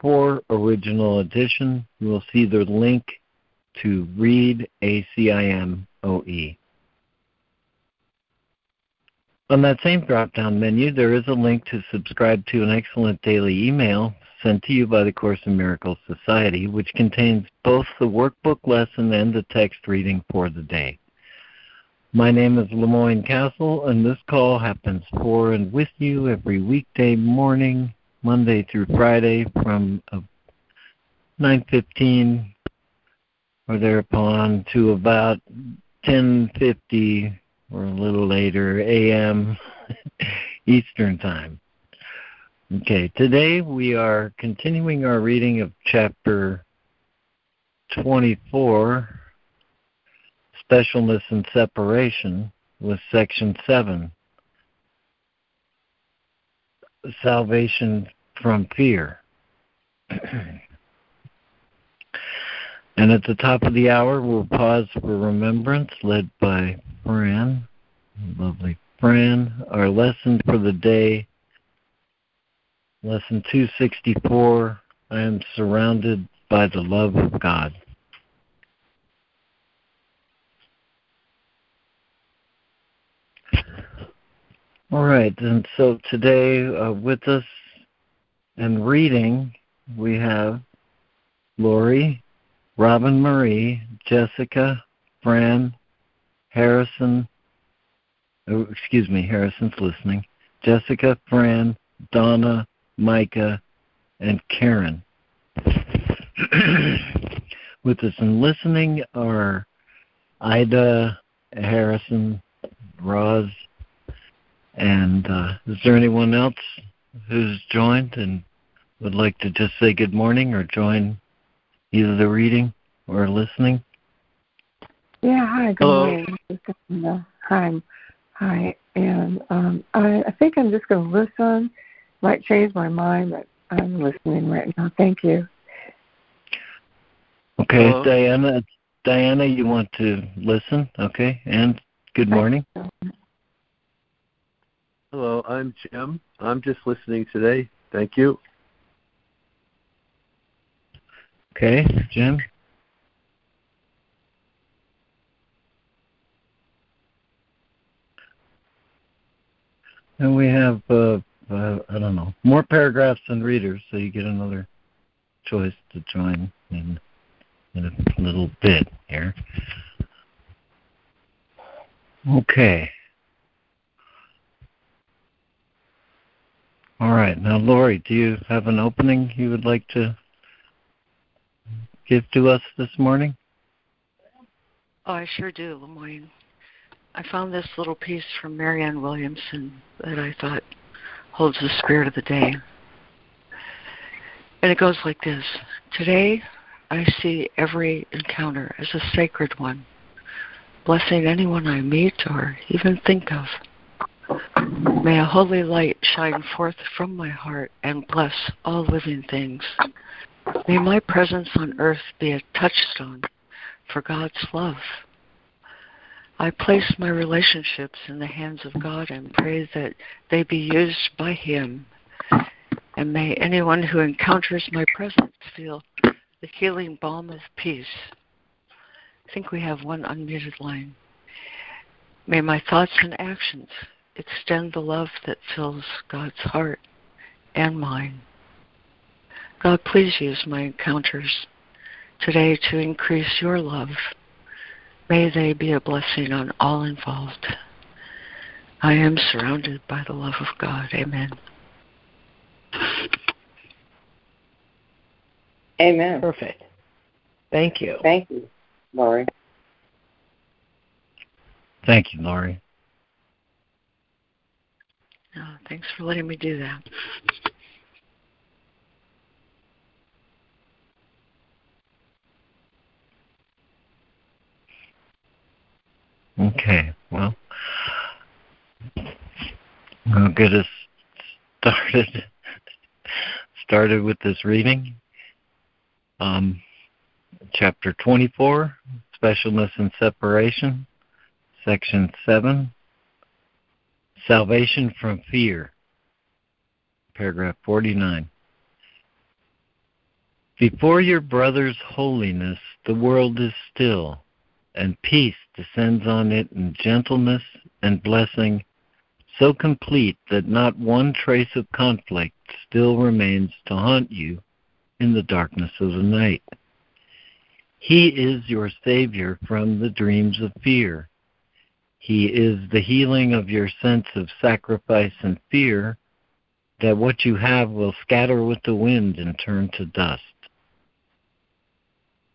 for original edition, you will see the link to read A-C-I-M-O-E. On that same drop-down menu, there is a link to subscribe to an excellent daily email sent to you by the Course in Miracles Society, which contains both the workbook lesson and the text reading for the day. My name is LeMoyne Castle, and this call happens for and with you every weekday morning, Monday through Friday, from 9:15 or thereupon to about 10:50 or a little later a.m. Eastern Time. Okay, today we are continuing our reading of Chapter 24, Specialness and Separation, with Section 7, Salvation from Fear. And at the top of the hour, we'll pause for remembrance, led by Fran, lovely Fran. Our lesson for the day, Lesson 264, I am surrounded by the love of God. All right, and so today with us and reading, we have Lori, Robin Marie, Jessica, Fran, Harrison's listening, Jessica, Fran, Donna, Micah, and Karen. With us and listening are Ida, Harrison, Roz, and is there anyone else who's joined and would like to just say good morning or join either the reading or listening? Yeah, hi, good morning. Hi, and I think I'm just going to listen. Might change my mind, but I'm listening right now. Thank you. Okay, hello. Diana, you want to listen? Okay, and good morning. Hello, I'm Jim. I'm just listening today. Thank you. Okay, Jim. And we have, more paragraphs than readers, so you get another choice to join in a little bit here. Okay. All right. Now, Lori, do you have an opening you would like to give to us this morning? Oh, I sure do, LeMoyne. I found this little piece from Marianne Williamson that I thought holds the spirit of the day. And it goes like this. Today, I see every encounter as a sacred one, blessing anyone I meet or even think of. May a holy light shine forth from my heart and bless all living things. May my presence on earth be a touchstone for God's love. I place my relationships in the hands of God and pray that they be used by Him. And may anyone who encounters my presence feel the healing balm of peace. I think we have one unmuted line. May my thoughts and actions extend the love that fills God's heart and mine. God, please use my encounters today to increase your love. May they be a blessing on all involved. I am surrounded by the love of God. Amen. Amen. Perfect. Thank you. Thank you, Lori. Thank you, Lori. Oh, thanks for letting me do that. Okay, well, I'll get us started with this reading. Chapter 24, Specialness and Separation, Section 7, Salvation from Fear, paragraph 49. Before your brother's holiness, the world is still, and peace descends on it in gentleness and blessing, so complete that not one trace of conflict still remains to haunt you in the darkness of the night. He is your Savior from the dreams of fear. He is the healing of your sense of sacrifice and fear, that what you have will scatter with the wind and turn to dust.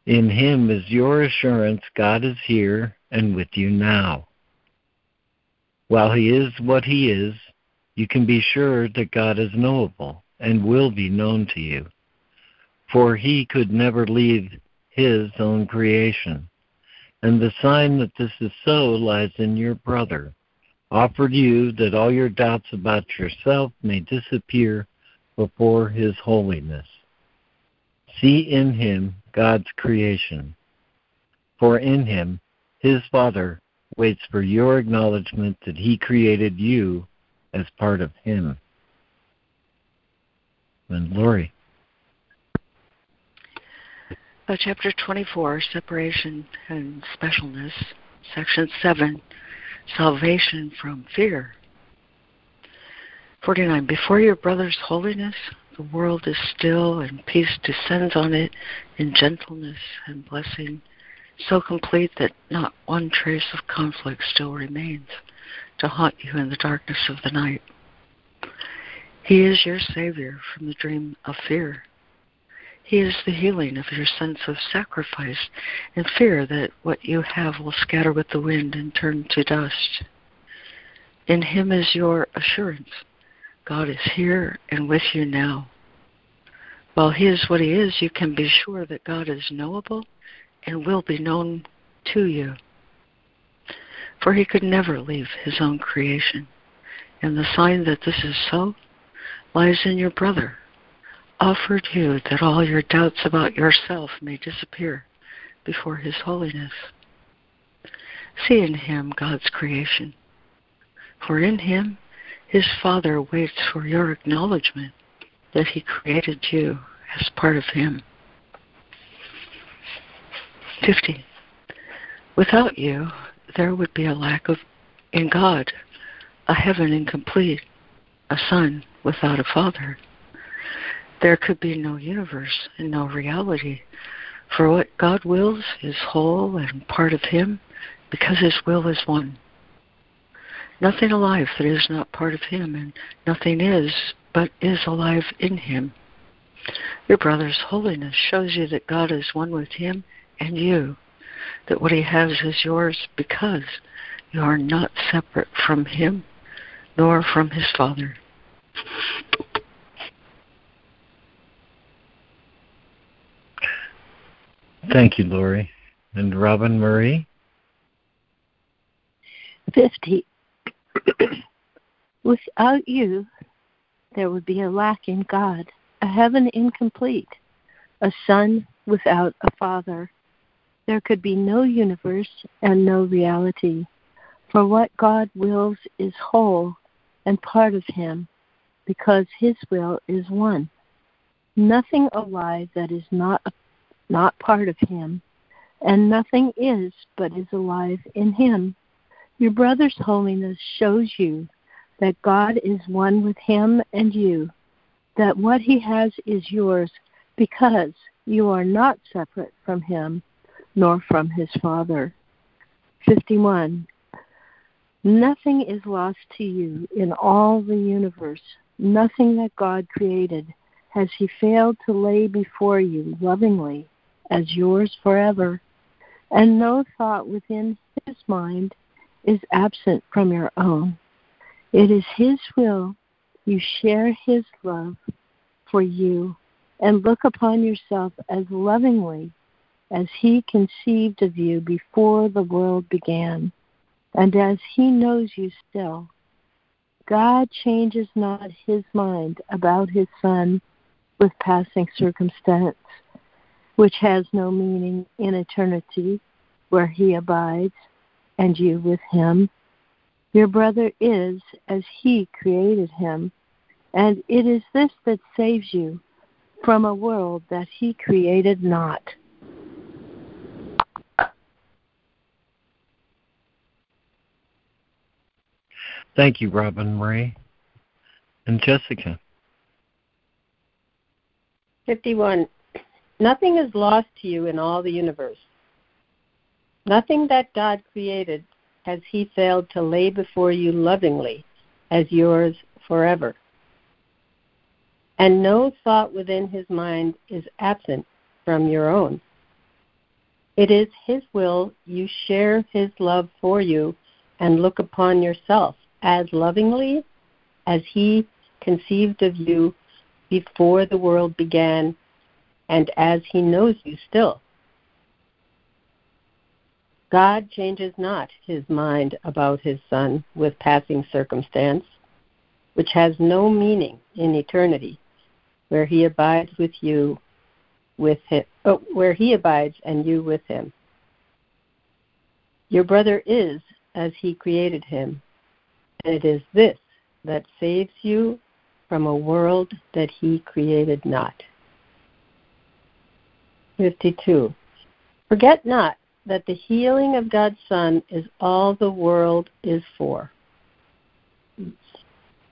In Him is your assurance God is here and with you now. While He is what He is, you can be sure that God is knowable and will be known to you, for He could never leave His own creation. And the sign that this is so lies in your brother, offered you that all your doubts about yourself may disappear before His holiness. See in Him God's creation, for in Him His Father waits for your acknowledgement that He created you as part of Him. And Lori. Chapter 24, Separation and Specialness, Section 7, Salvation from Fear. 49. Before your brother's holiness, the world is still, and peace descends on it in gentleness and blessing, so complete that not one trace of conflict still remains to haunt you in the darkness of the night. He is your Savior from the dream of fear. He is the healing of your sense of sacrifice and fear that what you have will scatter with the wind and turn to dust. In Him is your assurance God is here and with you now. While He is what He is, you can be sure that God is knowable and will be known to you, for He could never leave His own creation. And the sign that this is so lies in your brother, offered you that all your doubts about yourself may disappear before His holiness. See in Him God's creation, for in Him His Father waits for your acknowledgement that He created you as part of Him. 50. Without you, there would be a lack of in God, a heaven incomplete, a son without a father. There could be no universe and no reality, for what God wills is whole and part of Him, because His will is one. Nothing alive that is not part of Him, and nothing is but is alive in Him. Your brother's holiness shows you that God is one with Him and you, that what He has is yours because you are not separate from Him nor from His Father. Thank you, Lori. And Robin Marie? 50. Without you, there would be a lack in God, a heaven incomplete, a son without a father. There could be no universe and no reality, for what God wills is whole and part of Him, because His will is one. Nothing alive that is not part of Him, and nothing is but is alive in Him. Your brother's holiness shows you that God is one with Him and you, that what He has is yours because you are not separate from Him nor from His Father. 51. Nothing is lost to you in all the universe. Nothing that God created has He failed to lay before you lovingly as yours forever, and no thought within His mind is absent from your own. It is His will you share His love for you and look upon yourself as lovingly as He conceived of you before the world began. And as he knows you still, God changes not his mind about his Son with passing circumstance, which has no meaning in eternity, where he abides, and you with him. Your brother is as he created him, and it is this that saves you from a world that he created not. Thank you, Robin Marie. And Jessica. 51. Nothing is lost to you in all the universe. Nothing that God created has he failed to lay before you lovingly as yours forever. And no thought within his mind is absent from your own. It is his will you share his love for you and look upon yourself as lovingly as he conceived of you before the world began, and as he knows you still. God changes not his mind about his Son with passing circumstance, which has no meaning in eternity, where he abides with you, where he abides and you with him. Your brother is as he created him, and it is this that saves you from a world that he created not. 52. Forget not that the healing of God's Son is all the world is for.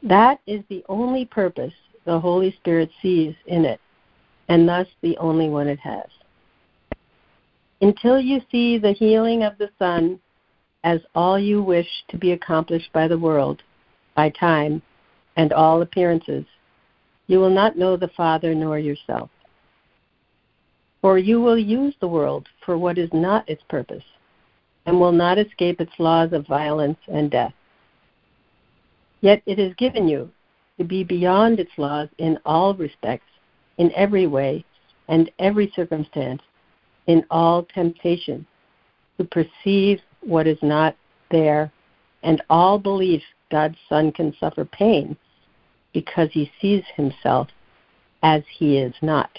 That is the only purpose the Holy Spirit sees in it, and thus the only one it has. Until you see the healing of the Son as all you wish to be accomplished by the world, by time, and all appearances, you will not know the Father nor yourself. For you will use the world for what is not its purpose, and will not escape its laws of violence and death. Yet it is given you to be beyond its laws in all respects, in every way, and every circumstance, in all temptation, to perceive what is not there, and all belief God's Son can suffer pain because he sees himself as he is not.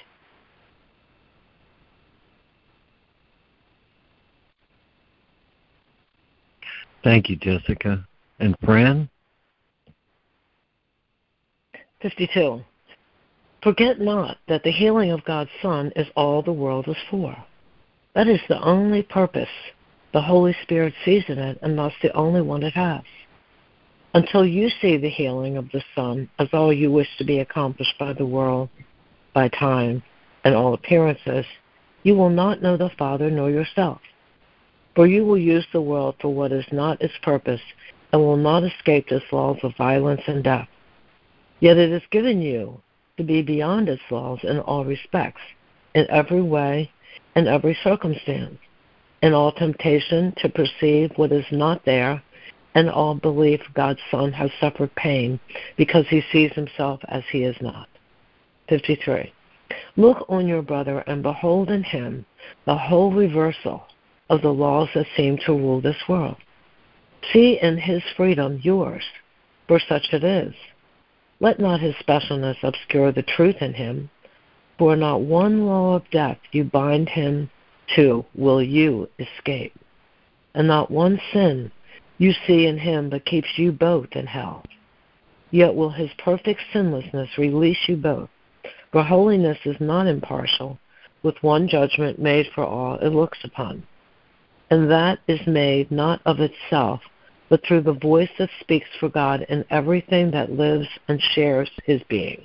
52. Thank you, Jessica. And Fran? 52. Forget not that the healing of God's Son is all the world is for. That is the only purpose the Holy Spirit sees in it, and thus the only one it has. Until you see the healing of the Son as all you wish to be accomplished by the world, by time, and all appearances, you will not know the Father nor yourself. For you will use the world for what is not its purpose, and will not escape its laws of violence and death. Yet it is given you to be beyond its laws in all respects, in every way, in every circumstance, in all temptation to perceive what is not there, and all belief God's Son has suffered pain because he sees himself as he is not. 53. Look on your brother and behold in him the whole reversal of the laws that seem to rule this world. See in his freedom yours, for such it is. Let not his specialness obscure the truth in him, for not one law of death you bind him to will you escape, and not one sin you see in him that keeps you both in hell. Yet will his perfect sinlessness release you both, for holiness is not impartial, with one judgment made for all it looks upon. And that is made not of itself, but through the voice that speaks for God in everything that lives and shares his being.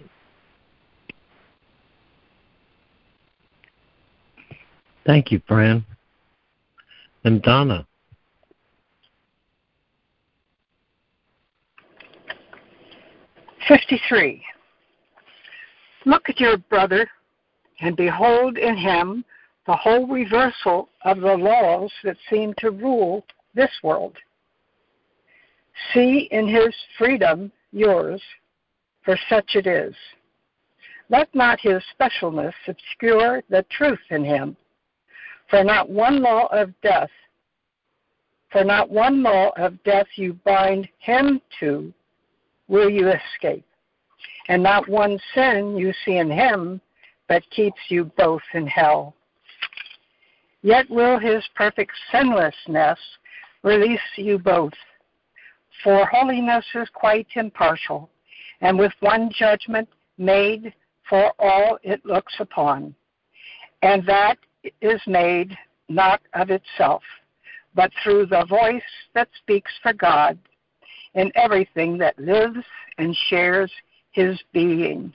Thank you, Fran. And Donna. 53. Look at your brother and behold in him the whole reversal of the laws that seem to rule this world. See in his freedom yours, for such it is. Let not his specialness obscure the truth in him, for not one law of death For not one mole of death you bind him to will you escape, and not one sin you see in him but keeps you both in hell. Yet will his perfect sinlessness release you both, for holiness is quite impartial, and with one judgment made for all it looks upon, and that is made not of itself, but through the voice that speaks for God in everything that lives and shares his being.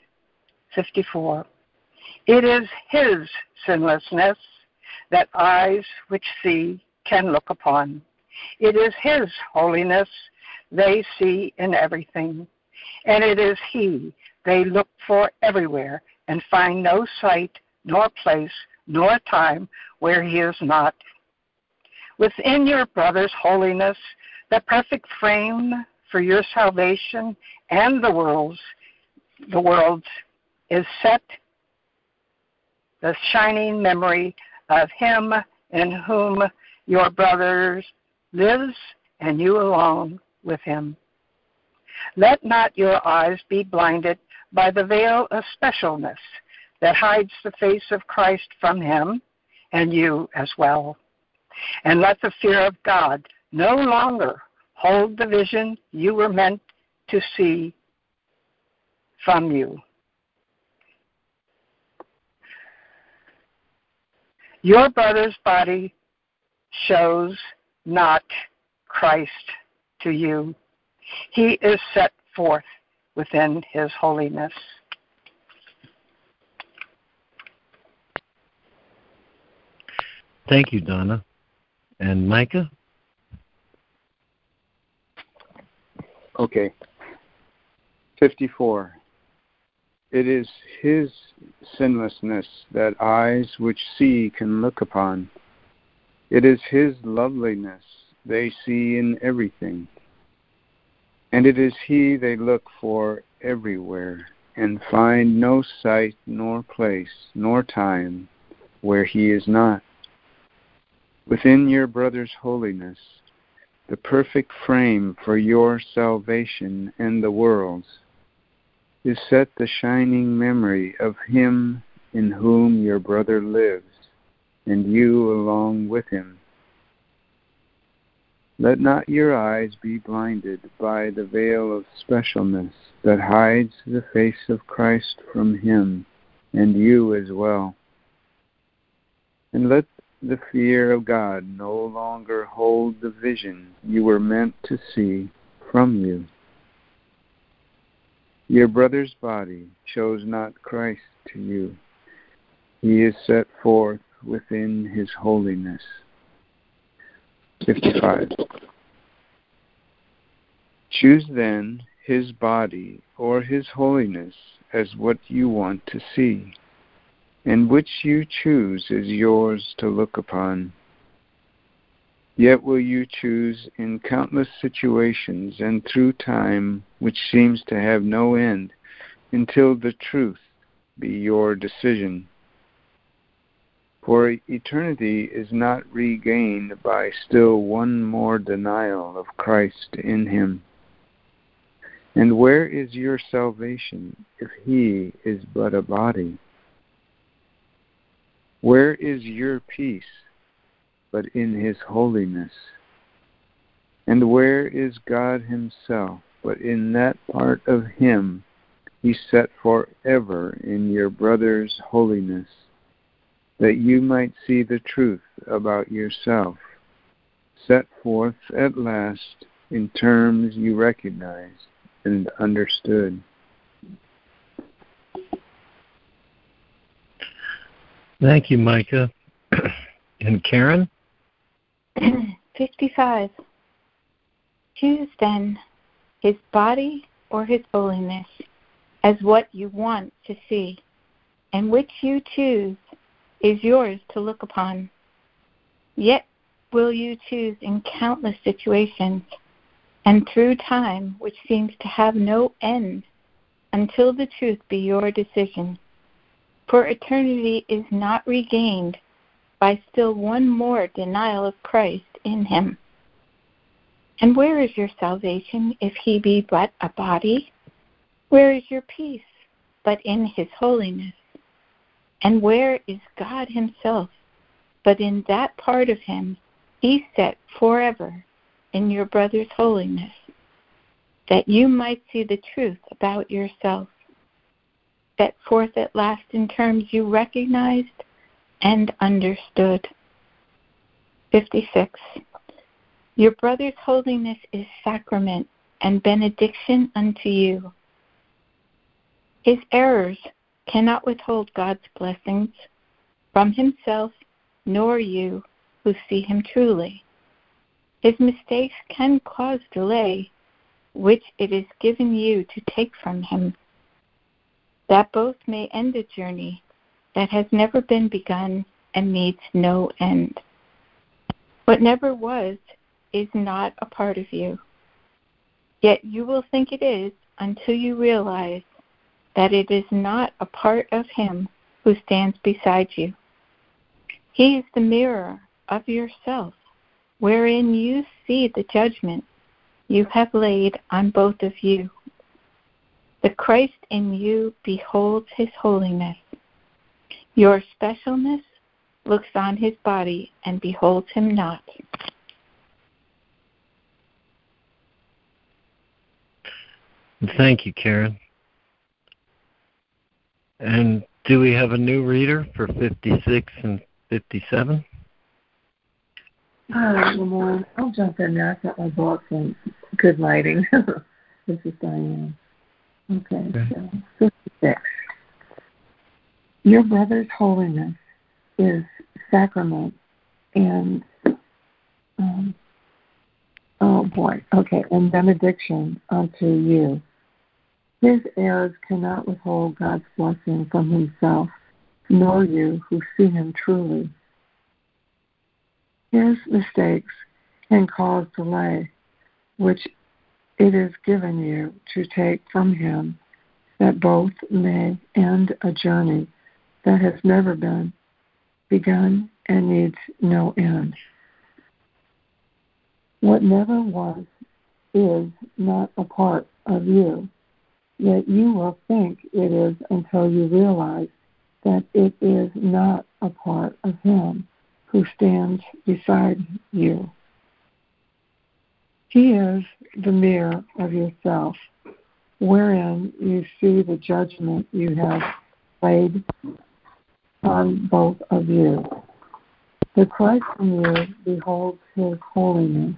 54. It is his sinlessness that eyes which see can look upon. It is his holiness they see in everything, and it is he they look for everywhere and find no site, nor place, nor time where he is not. Within your brother's holiness, the perfect frame for your salvation and the world's is set the shining memory of him in whom your brother lives, and you alone with him. Let not your eyes be blinded by the veil of specialness that hides the face of Christ from him and you as well. And let the fear of God no longer hold the vision you were meant to see from you. Your brother's body shows not Christ to you. He is set forth within his holiness. Thank you, Donna. And Micah? Okay. 54. It is his sinlessness that eyes which see can look upon. It is his loveliness they see in everything, and it is he they look for everywhere and find no site, nor place, nor time where he is not. Within your brother's holiness, the perfect frame for your salvation and the world's, is set the shining memory of him in whom your brother lives, and you along with him. Let not your eyes be blinded by the veil of specialness that hides the face of Christ from him, and you as well. And let the fear of God no longer hold the vision you were meant to see from you. Your brother's body shows not Christ to you. He is set forth within his holiness. 55. Choose then his body or his holiness as what you want to see, and which you choose is yours to look upon. Yet will you choose in countless situations and through time which seems to have no end, until the truth be your decision. For eternity is not regained by still one more denial of Christ in him. And where is your salvation if he is but a body? Where is your peace but in his holiness? And where is God himself but in that part of him he set forever in your brother's holiness, that you might see the truth about yourself, set forth at last in terms you recognized and understood? Thank you, Micah. And Karen? 55. Choose then his body or his holiness as what you want to see, and which you choose is yours to look upon. Yet will you choose in countless situations and through time which seems to have no end, until the truth be your decision. For eternity is not regained by still one more denial of Christ in him. And where is your salvation if he be but a body? Where is your peace but in his holiness? And where is God himself but in that part of him he set forever in your brother's holiness, that you might see the truth about yourself, set forth at last in terms you recognized and understood. 56. Your brother's holiness is sacrament and benediction unto you. His errors cannot withhold God's blessings from himself nor you who see him truly. His mistakes can cause delay, which it is given you to take from him, that both may end a journey that has never been begun and needs no end. What never was is not a part of you. Yet you will think it is until you realize that it is not a part of him who stands beside you. He is the mirror of yourself, wherein you see the judgment you have laid on both of you. The Christ in you beholds his holiness. Your specialness looks on his body and beholds him not. Thank you, Karen. And do we have a new reader for 56 and 57? Hi, LeMoyne. I'll jump in there. I got my box and good lighting. This is Diane. Okay. So 56. Your brother's holiness is sacrament and, and benediction unto you. His errors cannot withhold God's blessing from himself, nor you who see him truly. His mistakes can cause delay, which it is given you to take from him, that both may end a journey that has never been begun and needs no end. What never was is not a part of you, yet you will think it is until you realize that it is not a part of him who stands beside you. He is the mirror of yourself, wherein you see the judgment you have laid on both of you. The Christ in you beholds his holiness.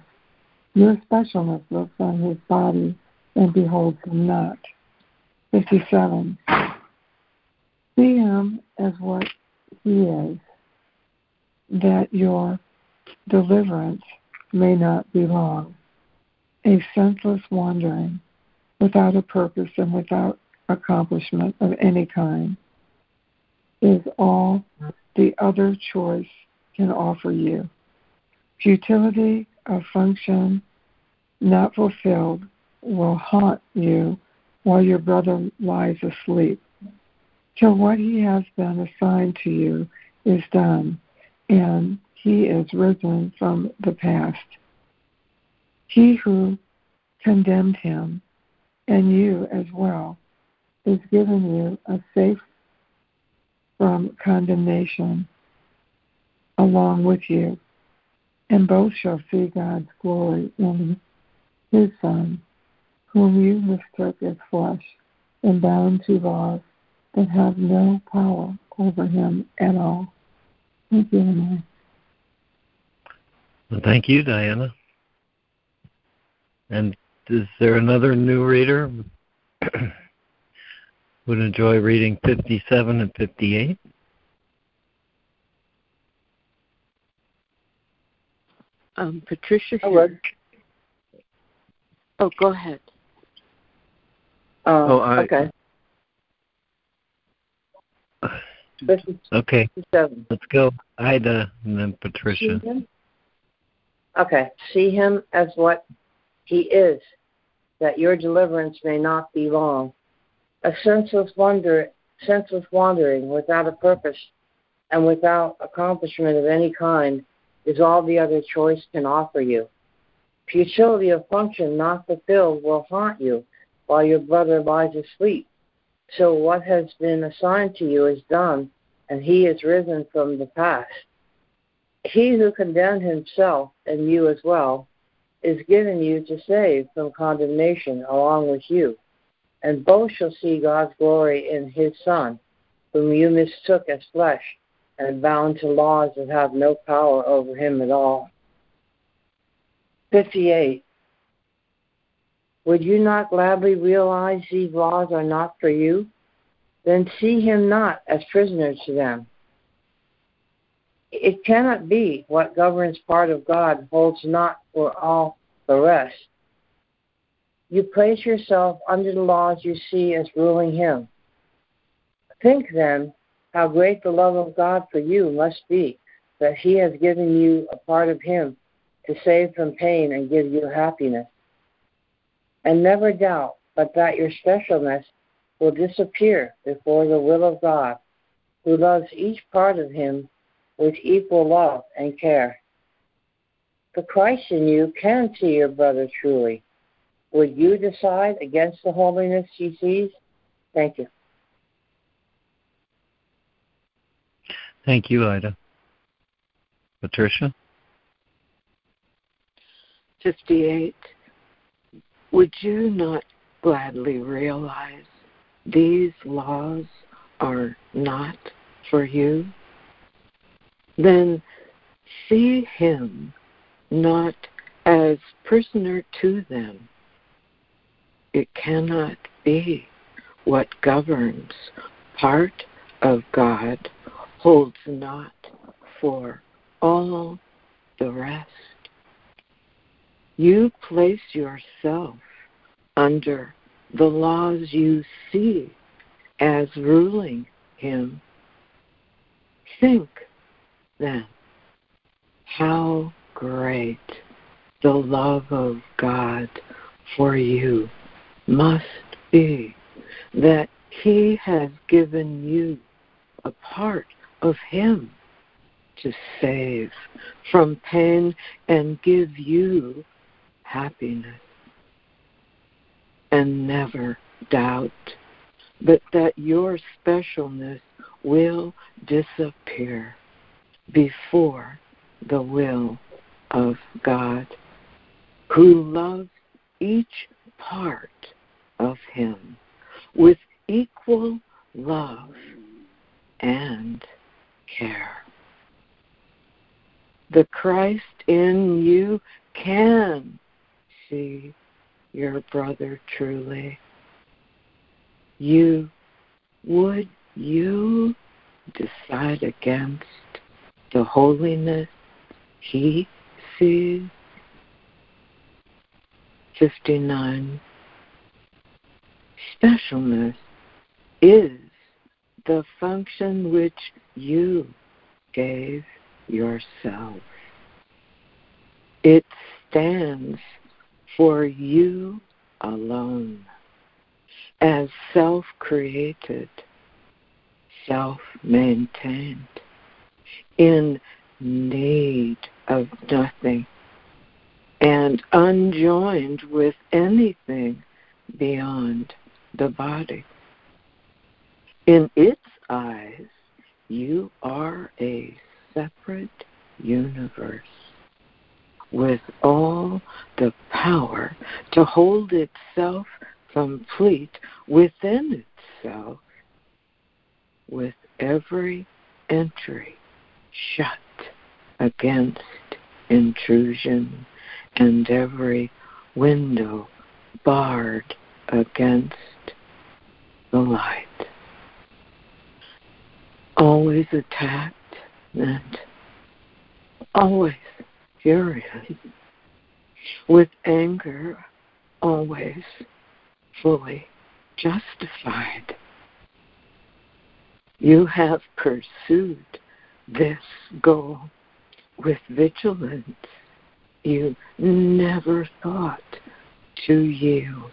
Your specialness looks on his body and beholds him not. 57. See him as what he is, that your deliverance may not be long, a senseless wandering, without a purpose and without accomplishment of any kind, is all the other choice can offer you. Futility of function not fulfilled will haunt you while your brother lies asleep, till what he has been assigned to you is done, and he is risen from the past. He who condemned him, and you as well, is given you a safe from condemnation along with you, and both shall see God's glory in his Son, whom you mistook as flesh and bound to laws that have no power over him at all. Thank you, Diana. Well, thank you, Diana. And is there another new reader who would enjoy reading 57 and 58? Patricia. Hello. Oh, go ahead. Okay. Okay. 57. Let's go. Ida and then Patricia. Okay. See him as what he is, that your deliverance may not be long, a senseless wandering without a purpose and without accomplishment of any kind is all the other choice can offer you. Futility of function not fulfilled will haunt you while your brother lies asleep. So what has been assigned to you is done, and he is risen from the past. He who condemned himself, and you as well, is given you to save from condemnation along with you, and both shall see God's glory in his Son, whom you mistook as flesh and bound to laws that have no power over him at all. 58. Would you not gladly realize these laws are not for you? Then see him not as prisoner to them. It cannot be what governs part of God holds not for all the rest. You place yourself under the laws you see as ruling him. Think then how great the love of God for you must be, that he has given you a part of him to save from pain and give you happiness. And never doubt but that your specialness will disappear before the will of God, who loves each part of him with equal love and care. The Christ in you can see your brother truly. Would you decide against the holiness he sees? Thank you. Thank you, Ida. Patricia? 58. Would you not gladly realize these laws are not for you? Then see him not as prisoner to them. It cannot be what governs part of God holds not for all the rest. You place yourself under the laws you see as ruling him. Think then how great the love of God for you must be, that he has given you a part of him to save from pain and give you happiness. And never doubt but that your specialness will disappear before the will of God, who loves each part of him with equal love and care. The Christ in you can see your brother truly. Would you decide against the holiness he sees? 59. Specialness is the function which you gave yourself. It stands for you alone, as self-created, self-maintained, in need of nothing, and unjoined with anything beyond the body. In its eyes, you are a separate universe, with all the power to hold itself complete within itself, with every entry shut against intrusion and every window barred against the light. Always attacked and always furious, with anger always fully justified. You have pursued this goal with vigilance. You never thought to yield,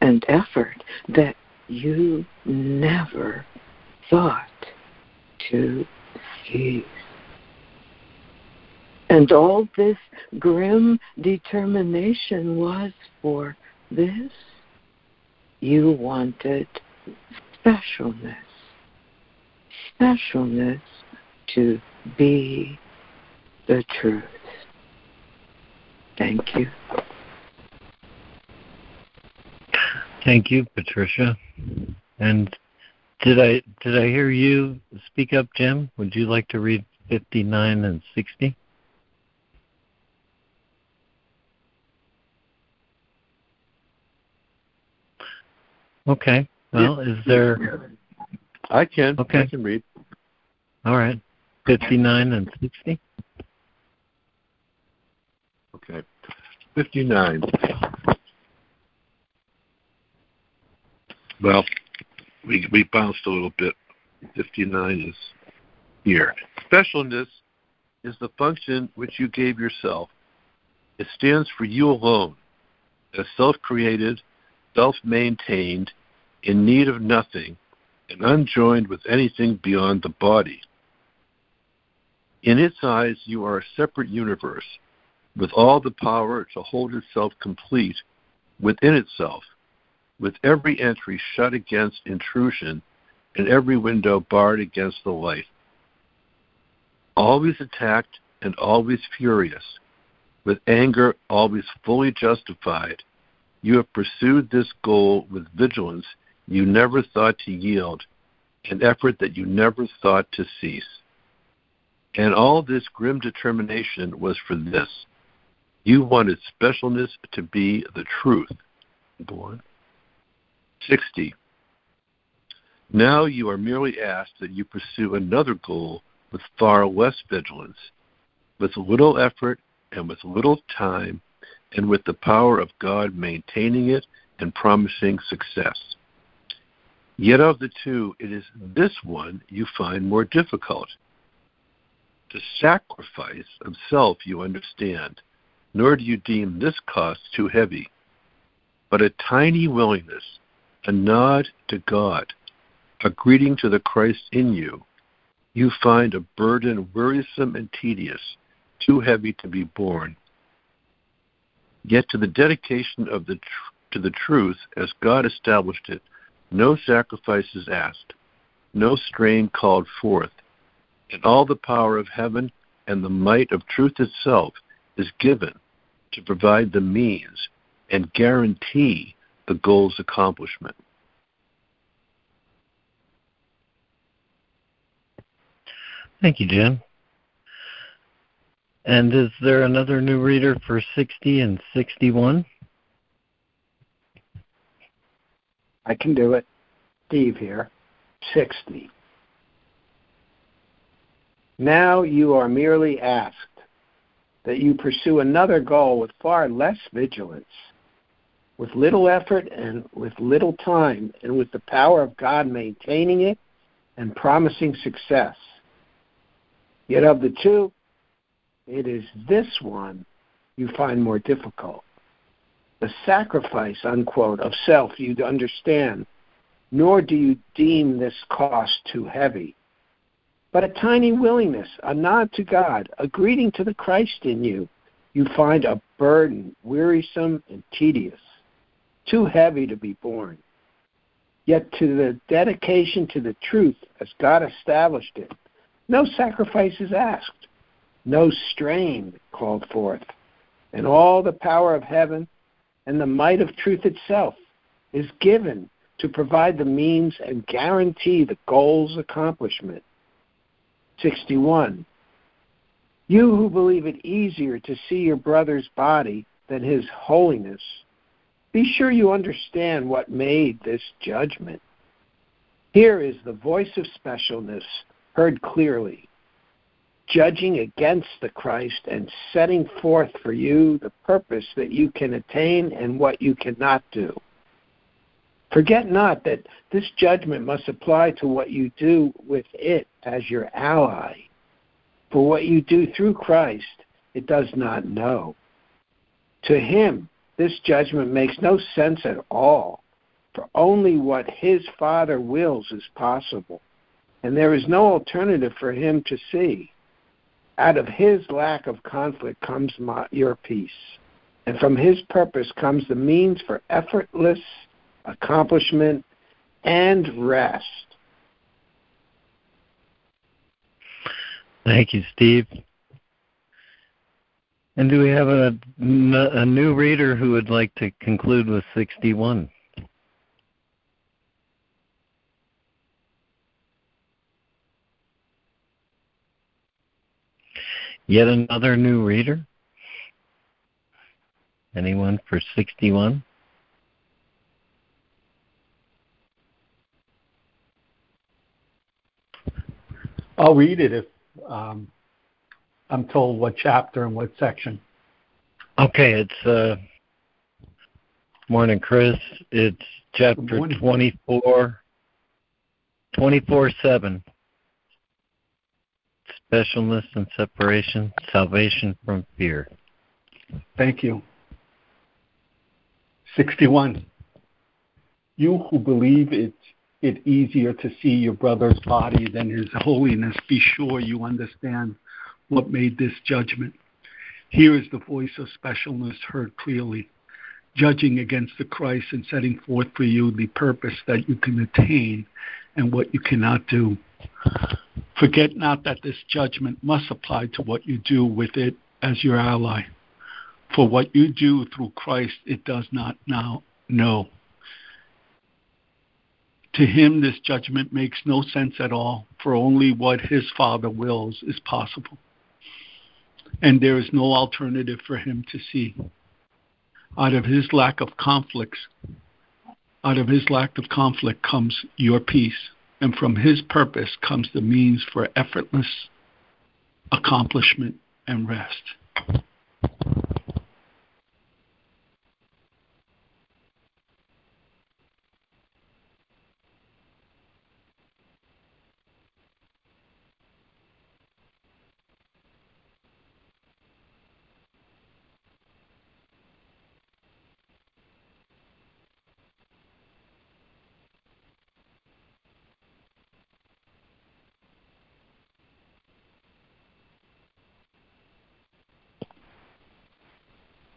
an effort that you never thought to cease. And all this grim determination was for this. You wanted specialness. Specialness to be the truth. Thank you. Thank you, Patricia. And did I hear you speak up, Jim? Would you like to read 59 and 60? Okay. Well, is there... I can. Okay. I can read. All right. 59 and 60. Okay. 59. Well, we bounced a little bit. 59 is here. Specialness is the function which you gave yourself. It stands for you alone, as self-created, self-maintained, in need of nothing, and unjoined with anything beyond the body. In its eyes, you are a separate universe, with all the power to hold itself complete within itself, with every entry shut against intrusion and every window barred against the light. Always attacked and always furious, with anger always fully justified, you have pursued this goal with vigilance you never thought to yield, an effort that you never thought to cease. And all this grim determination was for this. You wanted specialness to be the truth. Go on. 60. Now you are merely asked that you pursue another goal with far less vigilance, with little effort and with little time, and with the power of God maintaining it and promising success. Yet of the two, it is this one you find more difficult. The sacrifice of self you understand, nor do you deem this cost too heavy, but a tiny willingness, a nod to God, a greeting to the Christ in you, you find a burden wearisome and tedious, too heavy to be borne. Yet to the dedication of to the truth as God established it, no sacrifice is asked, no strain called forth, and all the power of heaven and the might of truth itself is given to provide the means and guarantee the goal's accomplishment. Thank you, Jim. And is there another new reader for 60 and 61? I can do it. Steve here. 60. Now you are merely asked that you pursue another goal with far less vigilance, with little effort and with little time, and with the power of God maintaining it and promising success. Yet of the two, it is this one you find more difficult. The sacrifice, unquote, of self you understand, nor do you deem this cost too heavy. But a tiny willingness, a nod to God, a greeting to the Christ in you, you find a burden wearisome and tedious, too heavy to be borne. Yet to the dedication to the truth as God established it, no sacrifice is asked, no strain called forth, and all the power of heaven and the might of truth itself is given to provide the means and guarantee the goal's accomplishment. 61. You who believe it easier to see your brother's body than his holiness, be sure you understand what made this judgment. Here is the voice of specialness heard clearly, judging against the Christ and setting forth for you the purpose that you can attain and what you cannot do. Forget not that this judgment must apply to what you do with it as your ally. For what you do through Christ, it does not know. To him, this judgment makes no sense at all, for only what his Father wills is possible, and there is no alternative for him to see. Out of his lack of conflict comes your peace. And from his purpose comes the means for effortless accomplishment and rest. Thank you, Steve. And do we have a new reader who would like to conclude with 61? Yet another new reader? Anyone for 61? I'll read it if I'm told what chapter and what section. Okay, it's morning, Chris. It's chapter 24, 24-7. Specialness and separation, salvation from fear. Thank you. 61. You who believe it easier to see your brother's body than his holiness, be sure you understand what made this judgment. Here is the voice of specialness heard clearly, judging against the Christ and setting forth for you the purpose that you can attain and what you cannot do. Forget not that this judgment must apply to what you do with it as your ally. For what you do through Christ, it does not now know. To him, this judgment makes no sense at all, for only what his Father wills is possible. And there is no alternative for him to see. Out of his lack of conflict comes your peace, and from his purpose comes the means for effortless accomplishment and rest.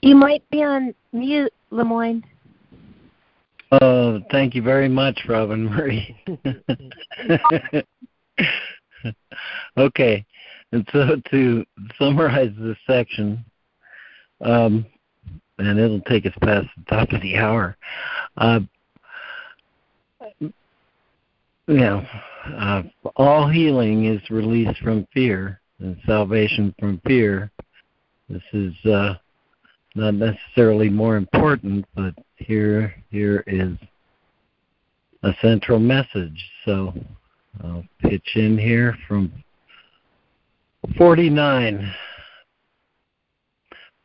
You might be on mute, LeMoyne. Oh, thank you very much, Robin Marie. Okay, and so to summarize this section, and it'll take us past the top of the hour. All healing is release from fear and salvation from fear. This is... not necessarily more important, but here is a central message. So I'll pitch in here from 49.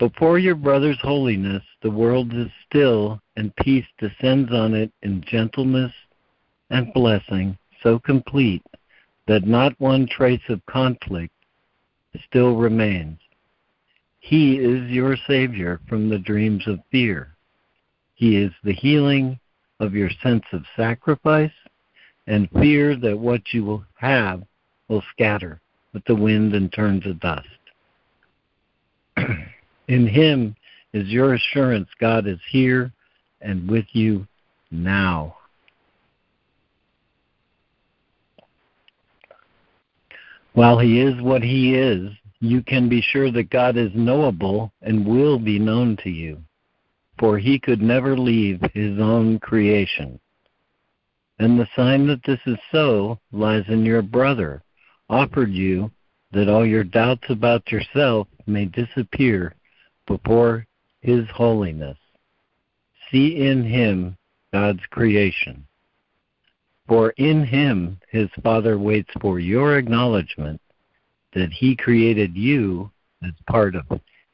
Before your brother's holiness, the world is still, and peace descends on it in gentleness and blessing, so complete that not one trace of conflict still remains. He is your savior from the dreams of fear. He is the healing of your sense of sacrifice and fear that what you will have will scatter with the wind and turn to dust. In him is your assurance God is here and with you now. While he is what he is, you can be sure that God is knowable and will be known to you, for he could never leave his own creation. And the sign that this is so lies in your brother, offered you that all your doubts about yourself may disappear before his holiness. See in him God's creation. For in him his Father waits for your acknowledgement that he created you as part of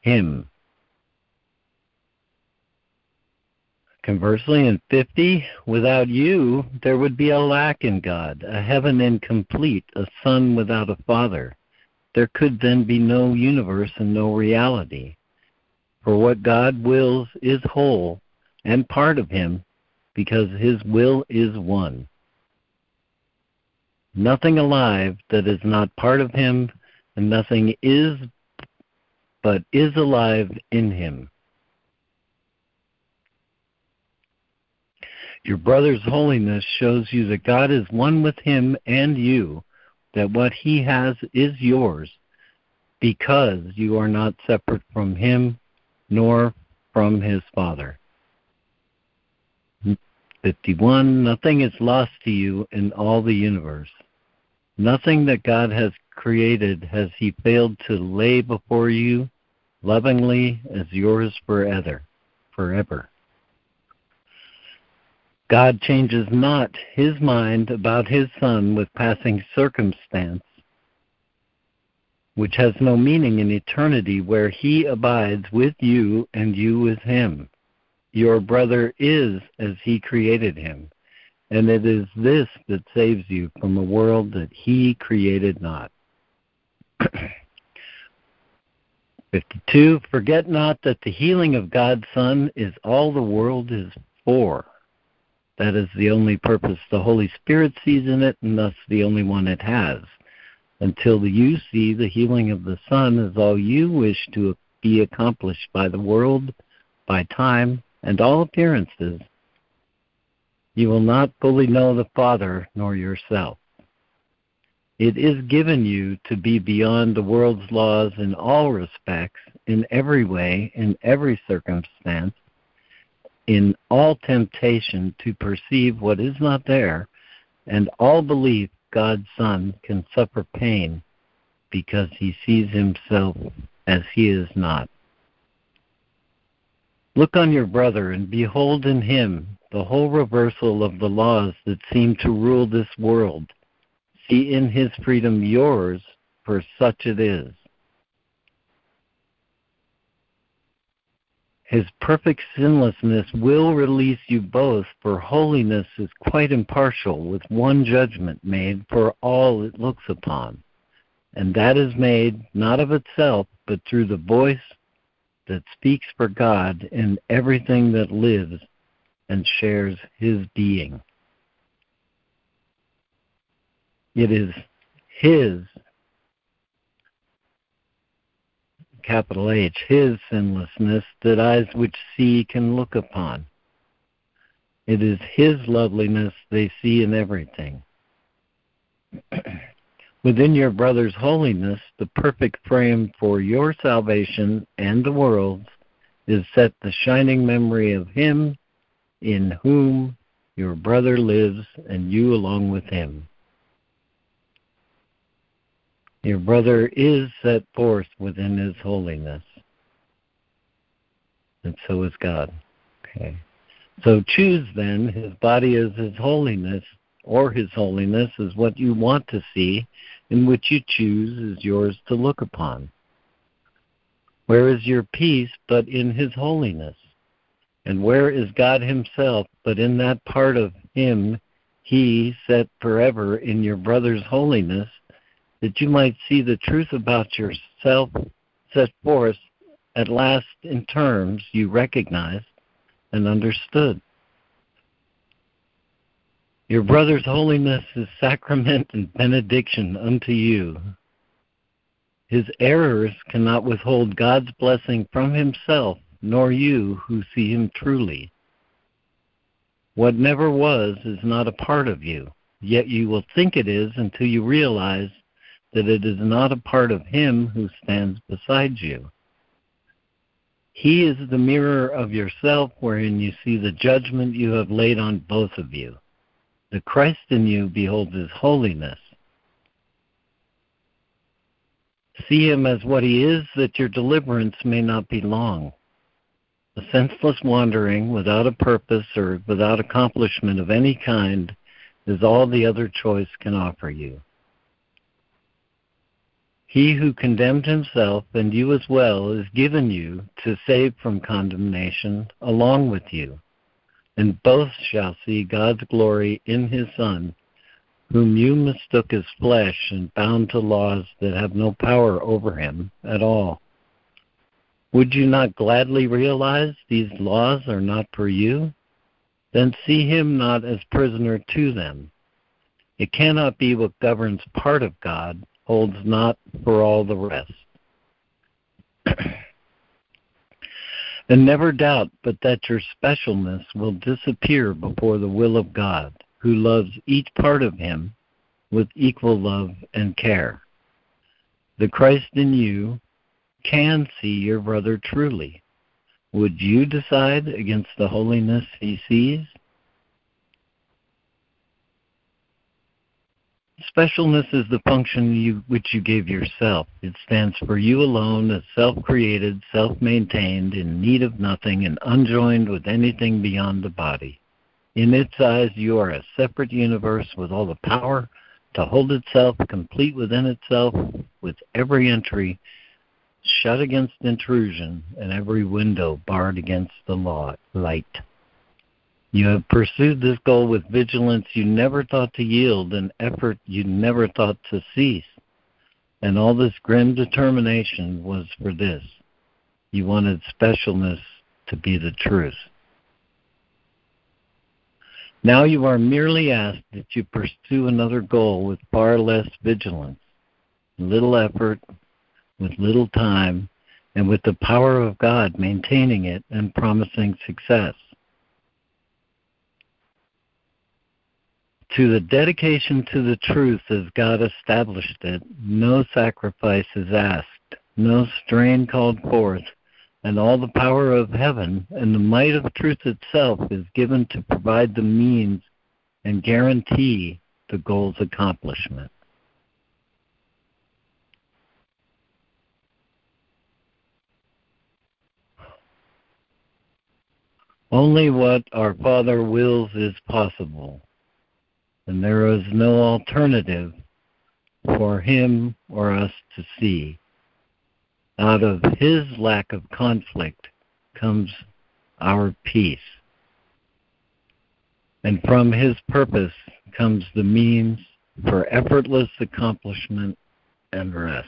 him. Conversely, in 50, without you, there would be a lack in God, a heaven incomplete, a son without a father. There could then be no universe and no reality. For what God wills is whole and part of him, because his will is one. Nothing alive that is not part of him and nothing is but is alive in him. Your brother's holiness shows you that God is one with him and you, that what he has is yours, because you are not separate from him nor from his Father. 51. Nothing is lost to you in all the universe. Nothing that God has created has he failed to lay before you lovingly as yours forever. God changes not his mind about his Son with passing circumstance, which has no meaning in eternity, where he abides with you and you with him. Your brother is as he created him, and it is this that saves you from a world that he created not. 52. Forget not that the healing of God's Son is all the world is for. That is the only purpose the Holy Spirit sees in it, and thus the only one it has. Until you see the healing of the Son as all you wish to be accomplished by the world, by time, and all appearances, you will not fully know the Father nor yourself. It is given you to be beyond the world's laws in all respects, in every way, in every circumstance, in all temptation to perceive what is not there, and all belief God's Son can suffer pain because he sees himself as he is not. Look on your brother and behold in him the whole reversal of the laws that seem to rule this world. See in his freedom yours, for such it is. His perfect sinlessness will release you both, for holiness is quite impartial, with one judgment made for all it looks upon. And that is made not of itself, but through the voice that speaks for God in everything that lives and shares his being. It is his, capital H, his sinlessness that eyes which see can look upon. It is his loveliness they see in everything. Within your brother's holiness, the perfect frame for your salvation and the world's is set the shining memory of him in whom your brother lives and you along with him. Your brother is set forth within his holiness, and so is God. Okay. So choose then, his body is his holiness, or his holiness is what you want to see, and which you choose is yours to look upon. Where is your peace but in his holiness? And where is God himself but in that part of him he set forever in your brother's holiness, that you might see the truth about yourself set forth at last in terms you recognized and understood. Your brother's holiness is sacrament and benediction unto you. His errors cannot withhold God's blessing from himself, nor you who see him truly. What never was is not a part of you, yet you will think it is until you realize that it is not a part of him who stands beside you. He is the mirror of yourself, wherein you see the judgment you have laid on both of you. The Christ in you beholds his holiness. See him as what he is, that your deliverance may not be long. A senseless wandering without a purpose or without accomplishment of any kind is all the other choice can offer you. He who condemned himself, and you as well, is given you to save from condemnation along with you, and both shall see God's glory in his Son, whom you mistook as flesh and bound to laws that have no power over him at all. Would you not gladly realize these laws are not for you? Then see him not as prisoner to them. It cannot be what governs part of God, holds not for all the rest. And never doubt but that your specialness will disappear before the will of God, who loves each part of him with equal love and care. The Christ in you can see your brother truly. Would you decide against the holiness he sees? Specialness is the function which you gave yourself. It stands for you alone as self-created, self-maintained, in need of nothing, and unjoined with anything beyond the body. In its eyes, you are a separate universe with all the power to hold itself, complete within itself, with every entry shut against intrusion and every window barred against the light. You have pursued this goal with vigilance you never thought to yield, an effort you never thought to cease. And all this grim determination was for this. You wanted specialness to be the truth. Now you are merely asked that you pursue another goal with far less vigilance, little effort, with little time, and with the power of God maintaining it and promising success. To the dedication to the truth as God established it, no sacrifice is asked, no strain called forth, and all the power of heaven and the might of truth itself is given to provide the means and guarantee the goal's accomplishment. Only what our Father wills is possible, and there is no alternative for him or us to see. Out of his lack of conflict comes our peace, and from his purpose comes the means for effortless accomplishment and rest.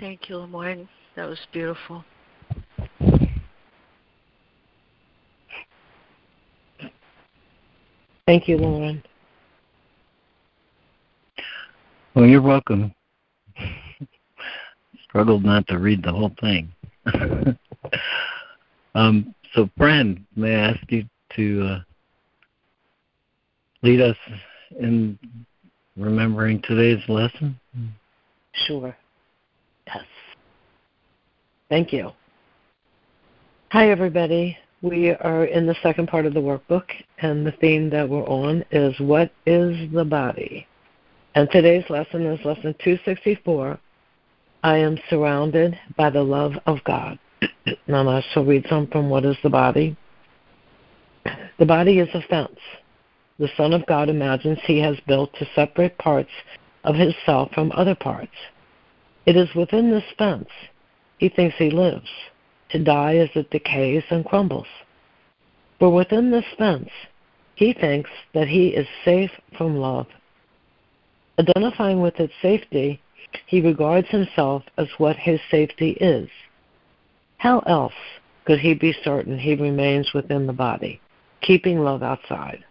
Thank you, LeMoyne. That was beautiful. Thank you, LeMoyne. Well, you're welcome. Struggled not to read the whole thing. So, friend, may I ask you to lead us in remembering today's lesson? Sure. Yes. Thank you. Hi, everybody. We are in the second part of the workbook, and the theme that we're on is What is the Body? And today's lesson is Lesson 264, I am surrounded by the love of God. Now I shall read some from What is the Body? The body is a fence. The Son of God imagines he has built to separate parts of himself from other parts. It is within this fence he thinks he lives, to die as it decays and crumbles. For within this fence he thinks that he is safe from love. Identifying with its safety, he regards himself as what his safety is. How else could he be certain he remains within the body, keeping love outside?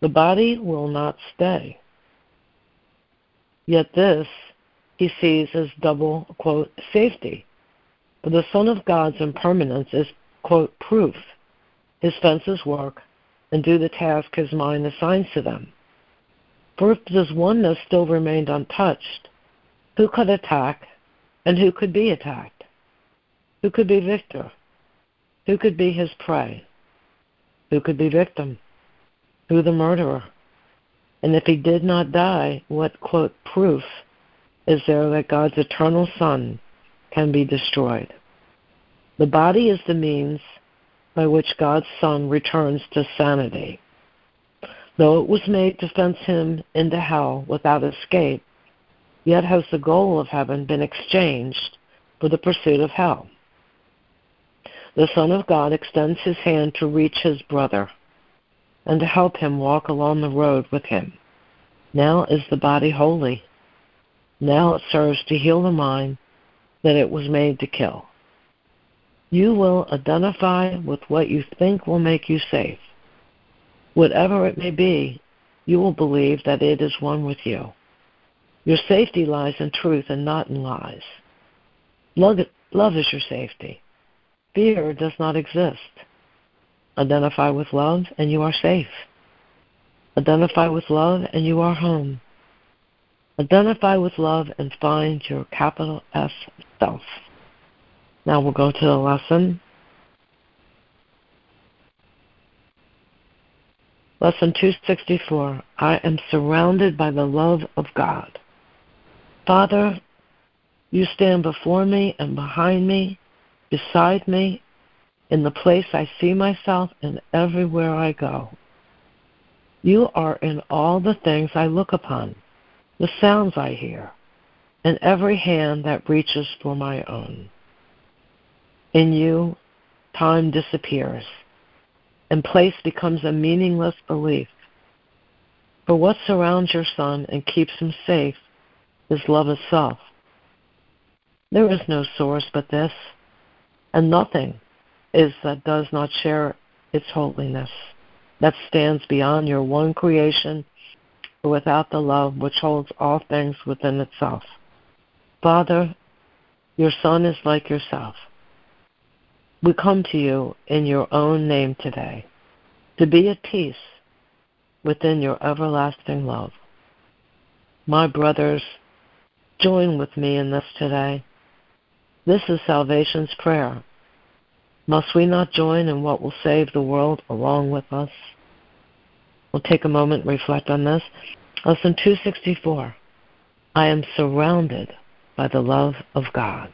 The body will not stay. Yet this he sees as double, quote, safety. But the Son of God's impermanence is, quote, proof. His fences work and do the task his mind assigns to them. For if this oneness still remained untouched, who could attack and who could be attacked? Who could be victor? Who could be his prey? Who could be victim? Who the murderer? And if he did not die, what, quote, proof is there that God's eternal Son can be destroyed? The body is the means by which God's Son returns to sanity. Though it was made to fence him into hell without escape, yet has the goal of heaven been exchanged for the pursuit of hell. The Son of God extends his hand to reach his brother and to help him walk along the road with him. Now is the body holy. Now it serves to heal the mind that it was made to kill. You will identify with what you think will make you safe. Whatever it may be, you will believe that it is one with you. Your safety lies in truth and not in lies. Love is your safety. Fear does not exist. Identify with love and you are safe. Identify with love and you are home. Identify with love and find your capital S self. Now we'll go to the lesson. Lesson 264. I am surrounded by the love of God. Father, you stand before me and behind me, beside me, in the place I see myself and everywhere I go. You are in all the things I look upon, the sounds I hear, and every hand that reaches for my own. In you, time disappears, and place becomes a meaningless belief. For what surrounds your son and keeps him safe is love itself. There is no source but this, and nothing is that does not share its holiness, that stands beyond your one creation, without the love which holds all things within itself. Father, your son is like yourself. We come to you in your own name today, to be at peace within your everlasting love. My brothers, join with me in this today. This is salvation's prayer. Must we not join in what will save the world along with us? We'll take a moment and reflect on this. Lesson 264. I am surrounded by the love of God.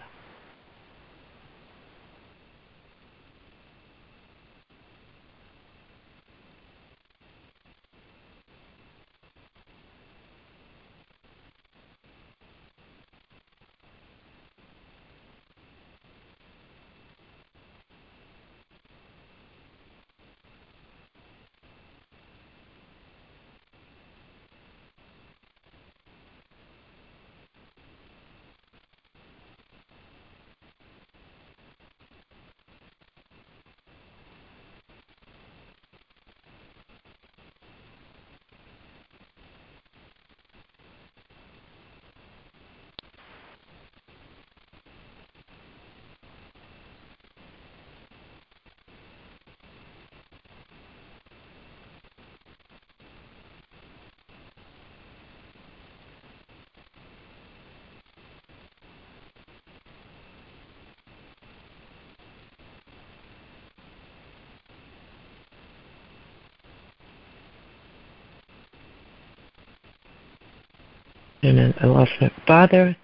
Amen. I lost it. Father,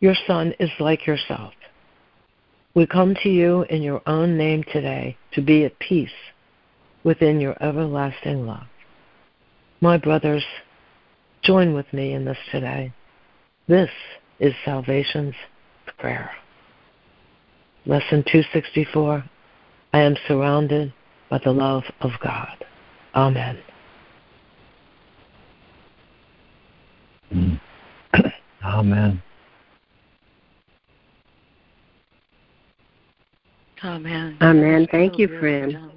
your son is like yourself. We come to you in your own name today to be at peace within your everlasting love. My brothers, join with me in this today. This is salvation's prayer. Lesson 264. I am surrounded by the love of God. Amen. Amen. Amen. Amen. Thank you, friend.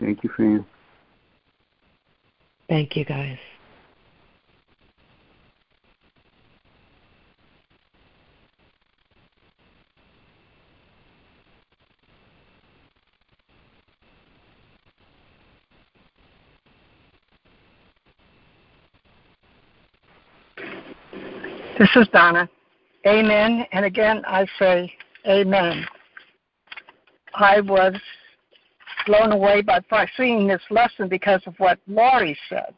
Thank you, friend. Thank you, guys. This is Donna. Amen. And again, I say amen. I was blown away by seeing this lesson because of what Lori said.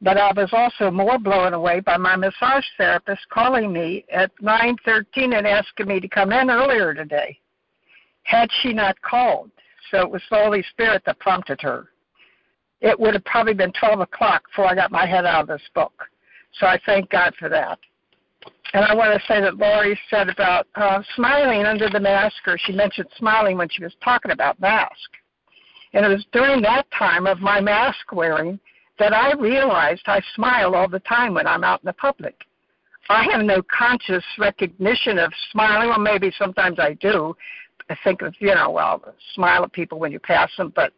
But I was also more blown away by my massage therapist calling me at 9:13 and asking me to come in earlier today. Had she not called, so it was the Holy Spirit that prompted her. It would have probably been 12 o'clock before I got my head out of this book. So I thank God for that. And I want to say that Lori said about smiling under the mask, or she mentioned smiling when she was talking about mask. And it was during that time of my mask wearing that I realized I smile all the time when I'm out in the public. I have no conscious recognition of smiling. Well, maybe sometimes I do. I think of, well, smile at people when you pass them. But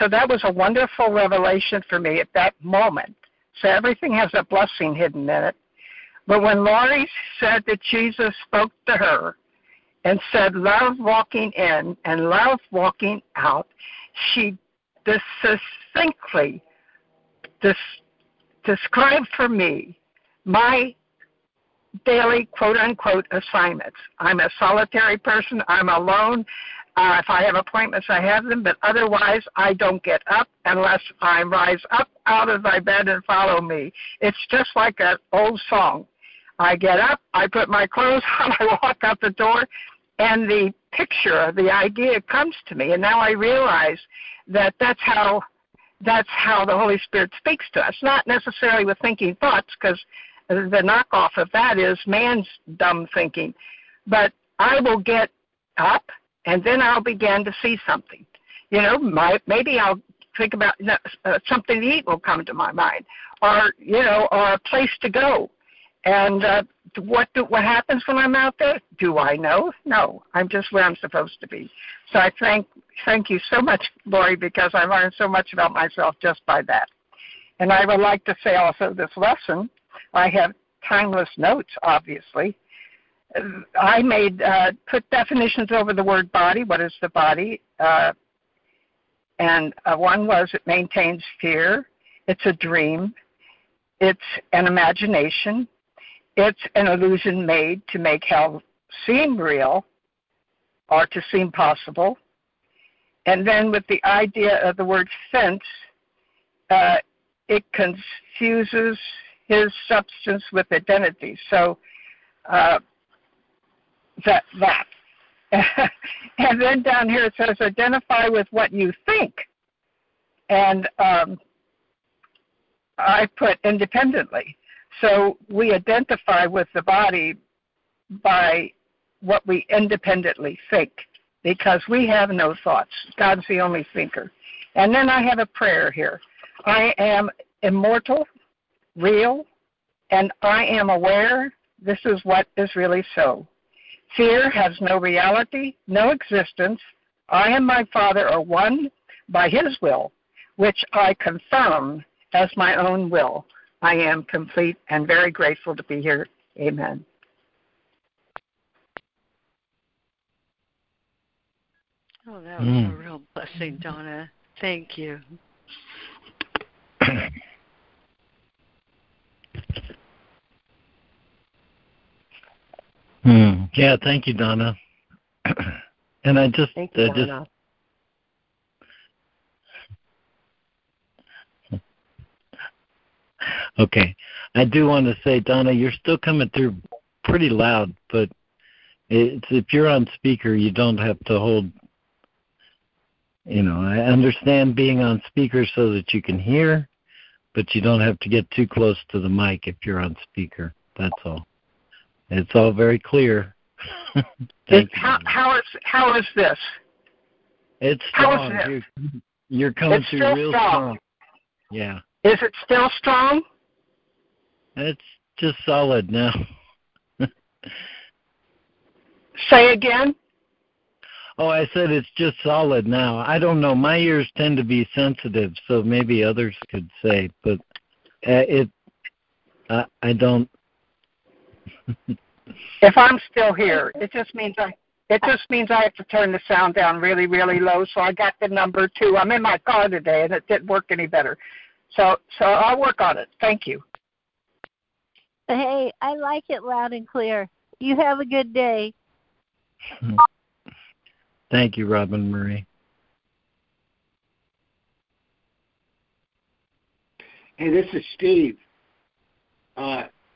so that was a wonderful revelation for me at that moment. So everything has a blessing hidden in it. But when Lori said that Jesus spoke to her and said, love walking in and love walking out, she succinctly described for me my daily, quote-unquote, assignments. I'm a solitary person. I'm alone. If I have appointments, I have them, but otherwise I don't get up unless I rise up out of my bed and follow me. It's just like that old song. I get up, I put my clothes on, I walk out the door, and the picture, the idea comes to me. And now I realize that that's how the Holy Spirit speaks to us, not necessarily with thinking thoughts, because the knockoff of that is man's dumb thinking. But I will get up, and then I'll begin to see something. Maybe I'll think about something to eat will come to my mind, or a place to go. And what happens when I'm out there? Do I know? No, I'm just where I'm supposed to be. So I thank you so much, Lori, because I learned so much about myself just by that. And I would like to say also this lesson, I have timeless notes, obviously. I made put definitions over the word body. What is the body? And one was it maintains fear. It's a dream. It's an imagination. It's an illusion made to make hell seem real or to seem possible. And then with the idea of the word sense, it confuses his substance with identity. So that. And then down here it says identify with what you think. And I put independently. So we identify with the body by what we independently think, because we have no thoughts. God's the only thinker. And then I have a prayer here. I am immortal, real, and I am aware this is what is really so. Fear has no reality, no existence. I and my Father are one by His will, which I confirm as my own will. I am complete and very grateful to be here. Amen. Oh, that was a real blessing, Donna. Thank you. Yeah, thank you, Donna. And I just... Thank you, Donna. Okay. I do want to say, Donna, you're still coming through pretty loud, but if you're on speaker, you don't have to hold... I understand being on speaker so that you can hear, but you don't have to get too close to the mic if you're on speaker. That's all. It's all very clear. How is this? It's strong. How is this? You're coming it's through real strong. Yeah. Is it still strong? It's just solid now. Say again? Oh, I said it's just solid now. I don't know. My ears tend to be sensitive, so maybe others could say, but I don't. If I'm still here, it just means I have to turn the sound down really, really low. So I got the number 2. I'm in my car today, and it didn't work any better. So I'll work on it. Thank you. Hey, I like it loud and clear. You have a good day. Thank you, Robin Marie. Hey, this is Steve.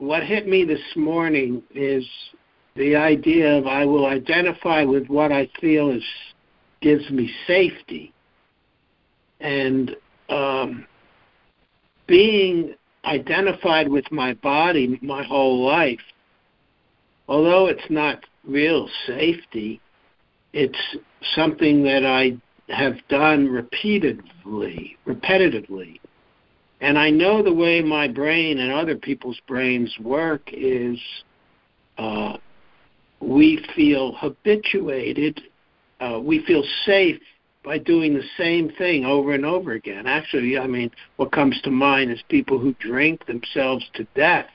What hit me this morning is the idea of I will identify with what I feel gives me safety. And being identified with my body my whole life, although it's not real safety, it's something that I have done repetitively. And I know the way my brain and other people's brains work is we feel habituated, we feel safe by doing the same thing over and over again. Actually, I mean, what comes to mind is people who drink themselves to death.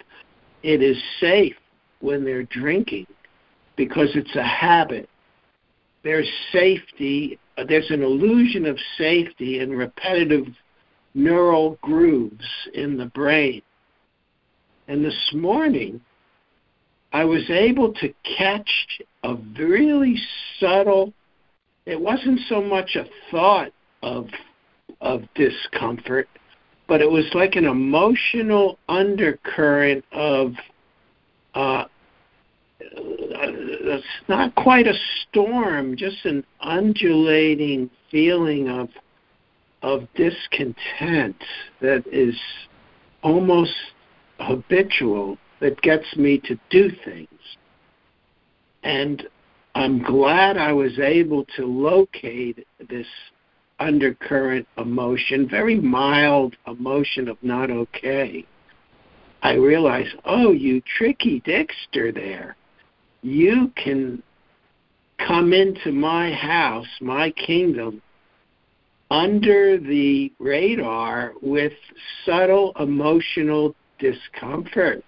It is safe when they're drinking because it's a habit. There's safety, there's an illusion of safety in repetitive neural grooves in the brain. And this morning, I was able to catch a really subtle, it wasn't so much a thought of discomfort, but it was like an emotional undercurrent of, it's not quite a storm, just an undulating feeling of discontent that is almost habitual, that gets me to do things. And I'm glad I was able to locate this undercurrent emotion, very mild emotion of not okay. I realized, oh, you tricky Dixter there. You can come into my house, my kingdom, under the radar with subtle emotional discomfort.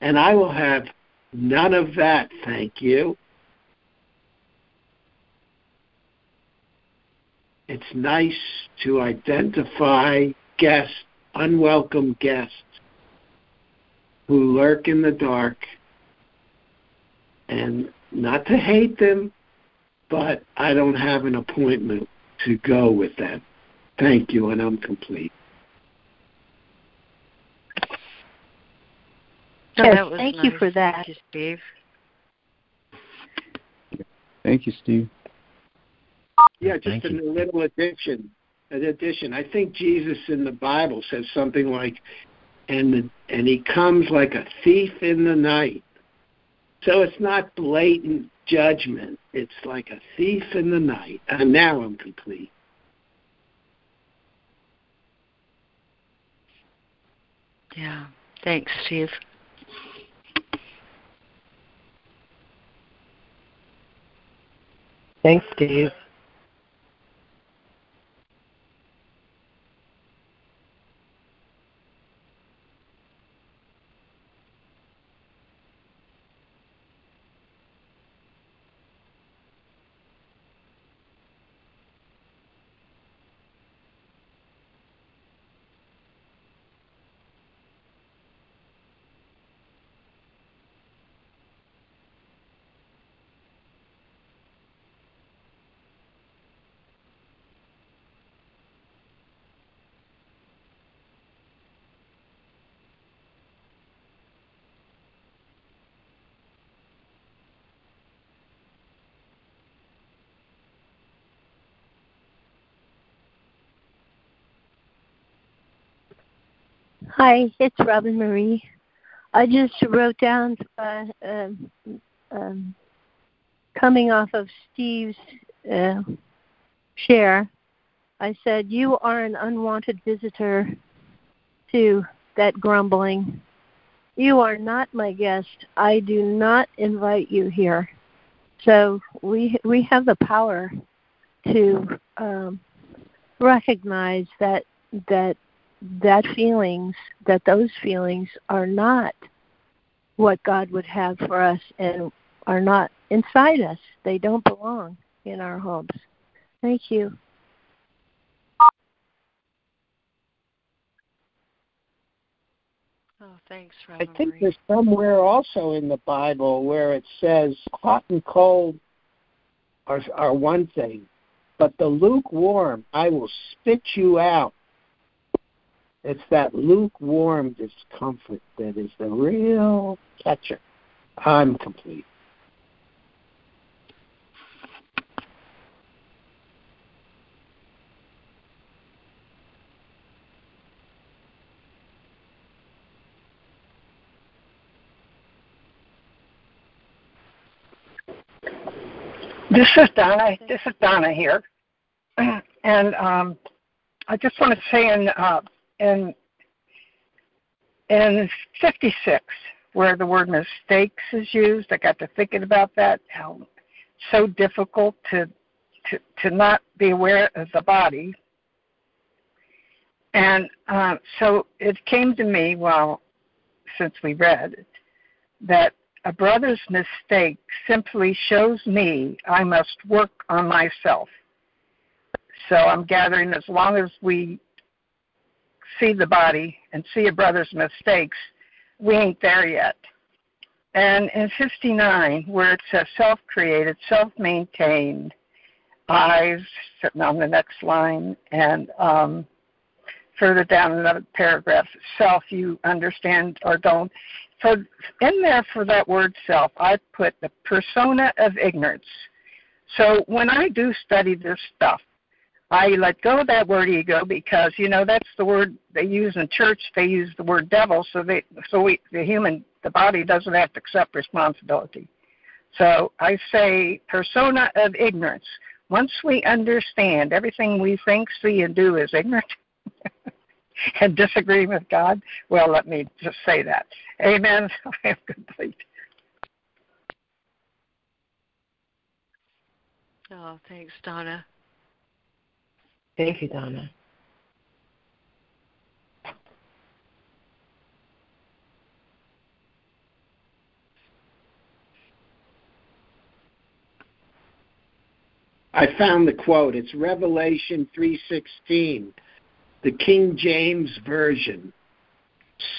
And I will have none of that, thank you. It's nice to identify guests, unwelcome guests, who lurk in the dark, and not to hate them, but I don't have an appointment to go with them. Thank you, and I'm complete. So yes, thank nice. You for that. Thank you, Steve. Thank you, Steve. Yeah, just a little addition. I think Jesus in the Bible says something like, and he comes like a thief in the night. So it's not blatant judgment. It's like a thief in the night. And now I'm complete. Yeah. Thanks, Steve. Thanks, Steve. Hi, it's Robin Marie. I just wrote down coming off of Steve's share. I said, you are an unwanted visitor to that grumbling. You are not my guest. I do not invite you here. So we have the power to recognize that feelings, that those feelings are not what God would have for us and are not inside us. They don't belong in our homes. Thank you. Oh, thanks, Robin. I think there's somewhere also in the Bible where it says hot and cold are one thing, but the lukewarm, I will spit you out. It's that lukewarm discomfort that is the real catcher. I'm complete. This is Donna here. And I just want to say in And 56, where the word mistakes is used, I got to thinking about that, how so difficult to not be aware of the body. And so it came to me, well, since we read, that a brother's mistake simply shows me I must work on myself. So I'm gathering as long as we see the body and see a brother's mistakes, we ain't there yet. And in 59, where it says self-created, self-maintained, eyes, sitting on the next line, and further down another paragraph, self, you understand or don't. So in there for that word self, I put the persona of ignorance. So when I do study this stuff, I let go of that word ego because, you know, that's the word they use in church. They use the word devil, the body doesn't have to accept responsibility. So I say persona of ignorance. Once we understand everything we think, see, and do is ignorant and disagree with God, well, let me just say that. Amen. I am complete. Oh, thanks, Donna. Thank you, Donna. I found the quote. It's Revelation 3:16, the King James Version.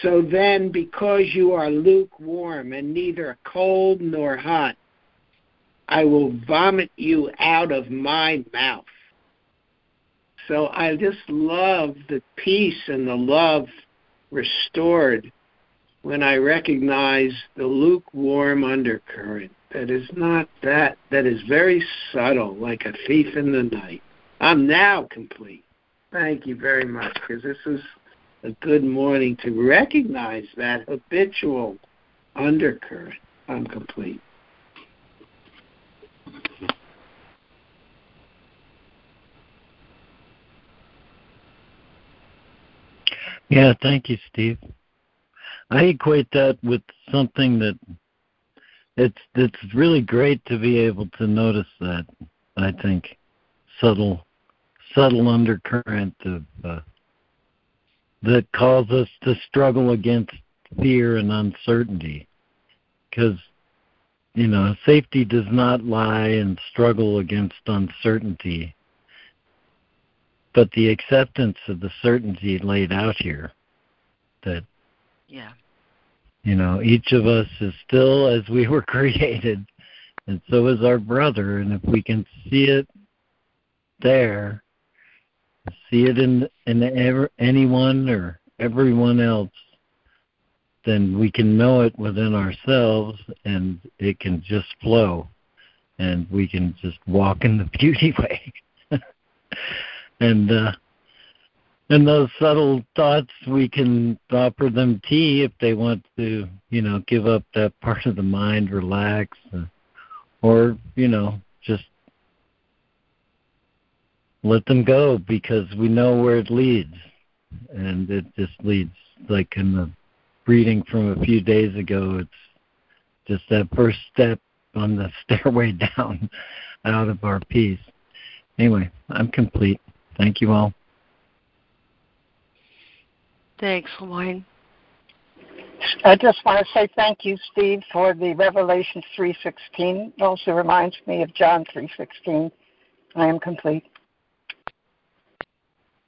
So then, because you are lukewarm and neither cold nor hot, I will vomit you out of my mouth. So I just love the peace and the love restored when I recognize the lukewarm undercurrent that is not that, that is very subtle, like a thief in the night. I'm now complete. Thank you very much, because this is a good morning to recognize that habitual undercurrent. I'm complete. Yeah, thank you, Steve. I equate that with something that it's really great to be able to notice that, I think, subtle undercurrent of that calls us to struggle against fear and uncertainty, because, you know, safety does not lie in struggle against uncertainty, but the acceptance of the certainty laid out here that, yeah, you know, each of us is still as we were created, and so is our brother. And if we can see it there, see it in anyone or everyone else, then we can know it within ourselves, and it can just flow, and we can just walk in the beauty way. And those subtle thoughts, we can offer them tea if they want to, you know, give up that part of the mind, relax, or, you know, just let them go, because we know where it leads. And it just leads, like in the reading from a few days ago, it's just that first step on the stairway down out of our peace. Anyway, I'm complete. Thank you all. Thanks, LeMoyne. I just want to say thank you, Steve, for the Revelation 3:16. It also reminds me of John 3:16. I am complete.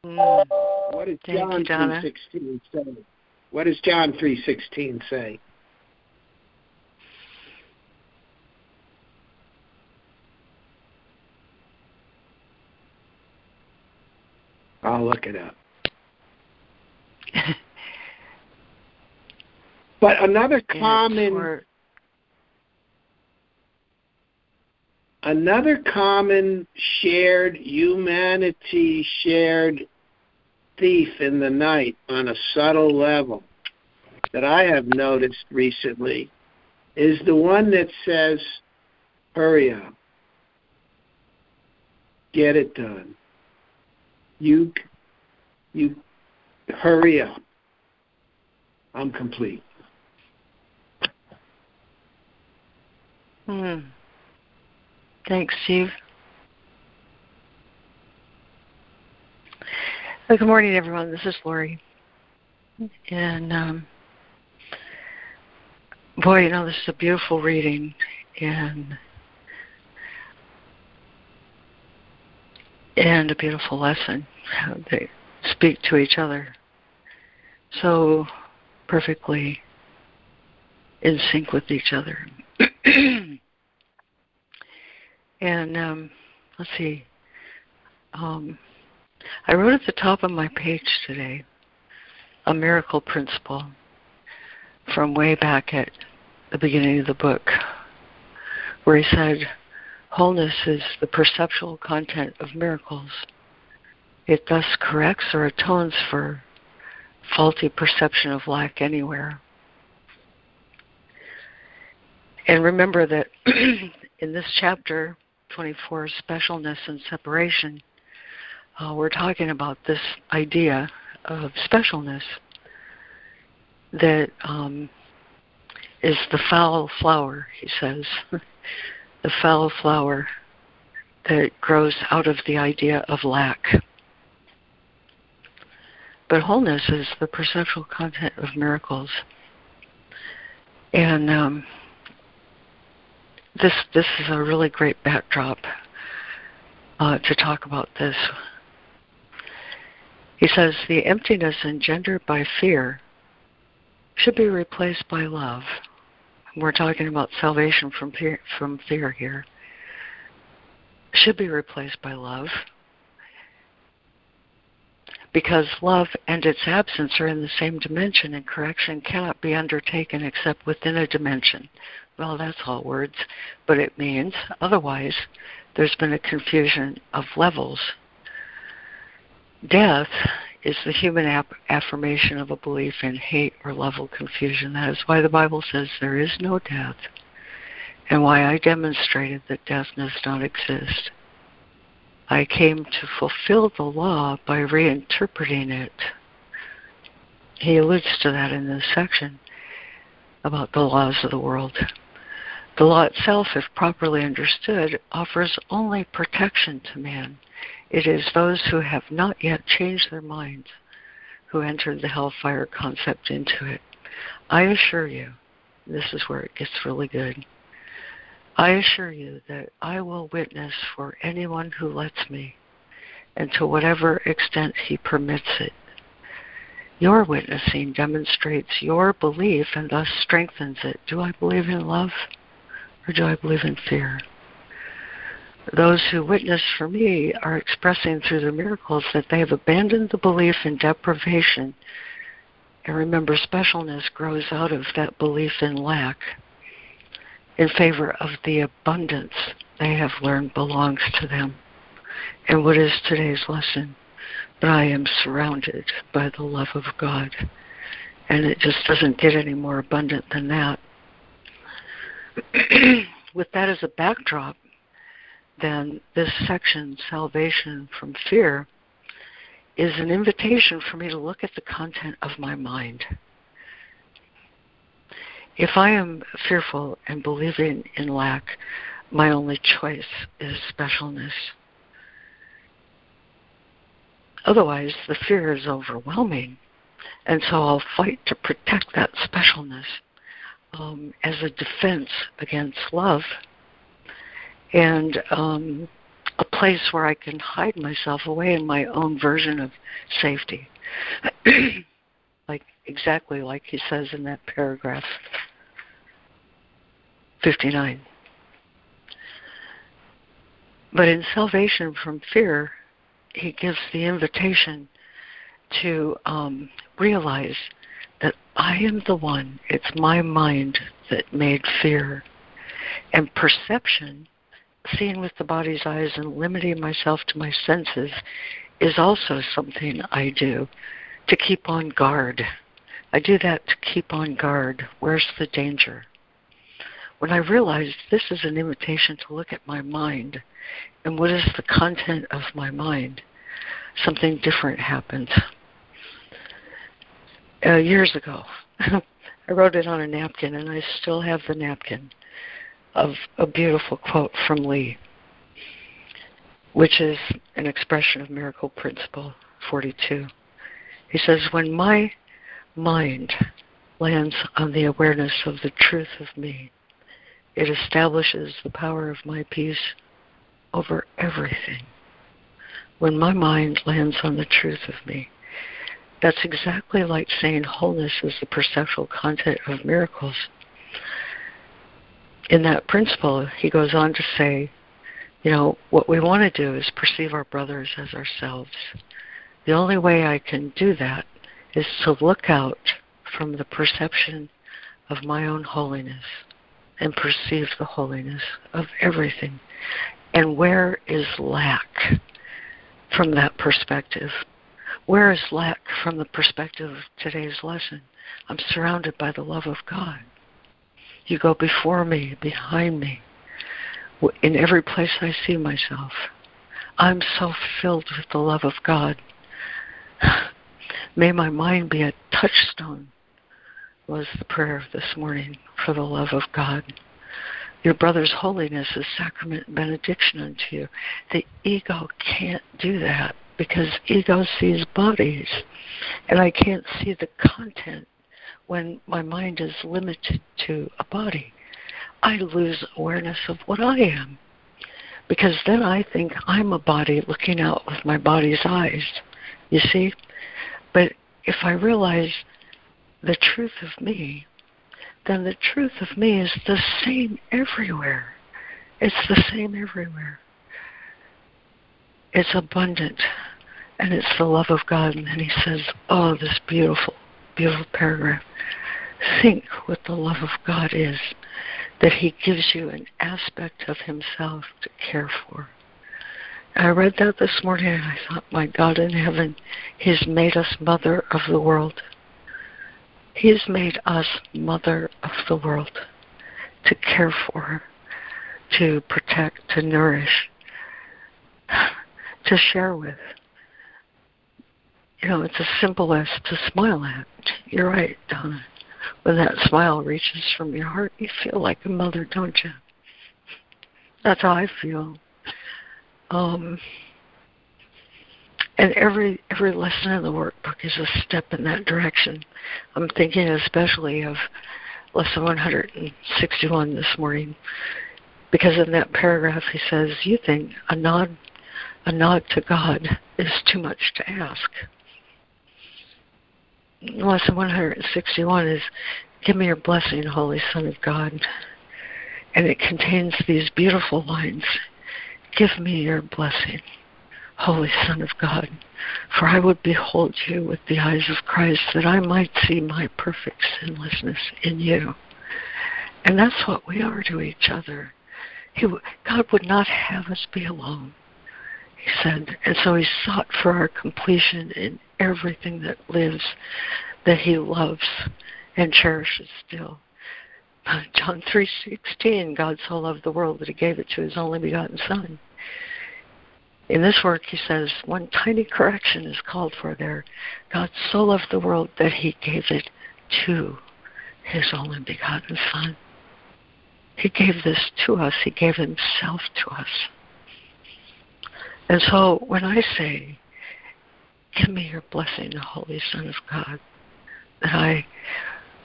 What does John 3:16 say? What does John 3:16 say? I'll look it up. But another common shared humanity, shared thief in the night on a subtle level that I have noticed recently is the one that says, hurry up, get it done. You hurry up. I'm complete. Thanks, Steve. Well, good morning, everyone. This is Lori. And boy, you know, this is a beautiful reading. And a beautiful lesson. How they speak to each other so perfectly in sync with each other. And let's see. I wrote at the top of my page today a miracle principle from way back at the beginning of the book, where he said, wholeness is the perceptual content of miracles. It thus corrects or atones for faulty perception of lack anywhere. And remember that in this chapter, 24, specialness and separation, we're talking about this idea of specialness that is the foul flower, he says. The foul flower that grows out of the idea of lack. But wholeness is the perceptual content of miracles. And this is a really great backdrop to talk about this. He says, the emptiness engendered by fear should be replaced by love. We're talking about salvation from fear here. Should be replaced by love, because love and its absence are in the same dimension, and correction cannot be undertaken except within a dimension. Well, that's all words, but it means otherwise there's been a confusion of levels. Death is the human affirmation of a belief in hate or level confusion. That is why the Bible says there is no death, and why I demonstrated that death does not exist. I came to fulfill the law by reinterpreting it. He alludes to that in this section about the laws of the world. The law itself, if properly understood, offers only protection to man. It is those who have not yet changed their minds who entered the hellfire concept into it. I assure you, this is where it gets really good. I assure you that I will witness for anyone who lets me, and to whatever extent he permits it. Your witnessing demonstrates your belief and thus strengthens it. Do I believe in love, or do I believe in fear? Those who witness for me are expressing through their miracles that they have abandoned the belief in deprivation. And remember, specialness grows out of that belief in lack in favor of the abundance they have learned belongs to them. And what is today's lesson? That I am surrounded by the love of God. And it just doesn't get any more abundant than that. With that as a backdrop, then this section, Salvation from Fear, is an invitation for me to look at the content of my mind. If I am fearful and believing in lack, my only choice is specialness. Otherwise, the fear is overwhelming, and so I'll fight to protect that specialness as a defense against love, and a place where I can hide myself away in my own version of safety. Like exactly like he says in that paragraph 59. But in Salvation from Fear, he gives the invitation to realize that I am the one, it's my mind that made fear. And perception, seeing with the body's eyes and limiting myself to my senses, is also something I do to keep on guard. I do that to keep on guard. Where's the danger? When I realized this is an invitation to look at my mind, and what is the content of my mind, something different happens. years ago. I wrote it on a napkin, and I still have the napkin of a beautiful quote from Lee, which is an expression of Miracle Principle 42. He says, when my mind lands on the awareness of the truth of me, it establishes the power of my peace over everything. When my mind lands on the truth of me, that's exactly like saying wholeness is the perceptual content of miracles. In that principle, he goes on to say, you know, what we want to do is perceive our brothers as ourselves. The only way I can do that is to look out from the perception of my own holiness and perceive the holiness of everything. And where is lack from that perspective? Where is lack from the perspective of today's lesson? I'm surrounded by the love of God. You go before me, behind me. In every place I see myself, I'm so filled with the love of God. May my mind be a touchstone, was the prayer of this morning, for the love of God. Your brother's holiness is sacrament and benediction unto you. The ego can't do that, because ego sees bodies, and I can't see the content when my mind is limited to a body. I lose awareness of what I am, because then I think I'm a body looking out with my body's eyes, you see? But if I realize the truth of me, then the truth of me is the same everywhere. It's the same everywhere. It's abundant, and it's the love of God. And then he says, oh, this beautiful, beautiful paragraph. Think what the love of God is, that he gives you an aspect of himself to care for. I read that this morning, and I thought, my God in heaven, he's made us mother of the world. He's made us mother of the world to care for, to protect, to nourish, to share with. You know, it's as simple as to smile at. You're right, Donna. When that smile reaches from your heart, you feel like a mother, don't you? That's how I feel. And every lesson in the workbook is a step in that direction. I'm thinking especially of lesson 161 this morning, because in that paragraph he says, you think a nod to God is too much to ask. Lesson 161 is, give me your blessing, Holy Son of God. And it contains these beautiful lines. Give me your blessing, Holy Son of God, for I would behold you with the eyes of Christ, that I might see my perfect sinlessness in you. And that's what we are to each other. God would not have us be alone, he said. And so he sought for our completion in everything that lives, that he loves and cherishes still. John 3:16, God so loved the world that he gave it to his only begotten Son. In this work, he says, one tiny correction is called for there. God so loved the world that he gave it to his only begotten Son. He gave this to us. He gave himself to us. And so when I say, give me your blessing, the Holy Son of God, that I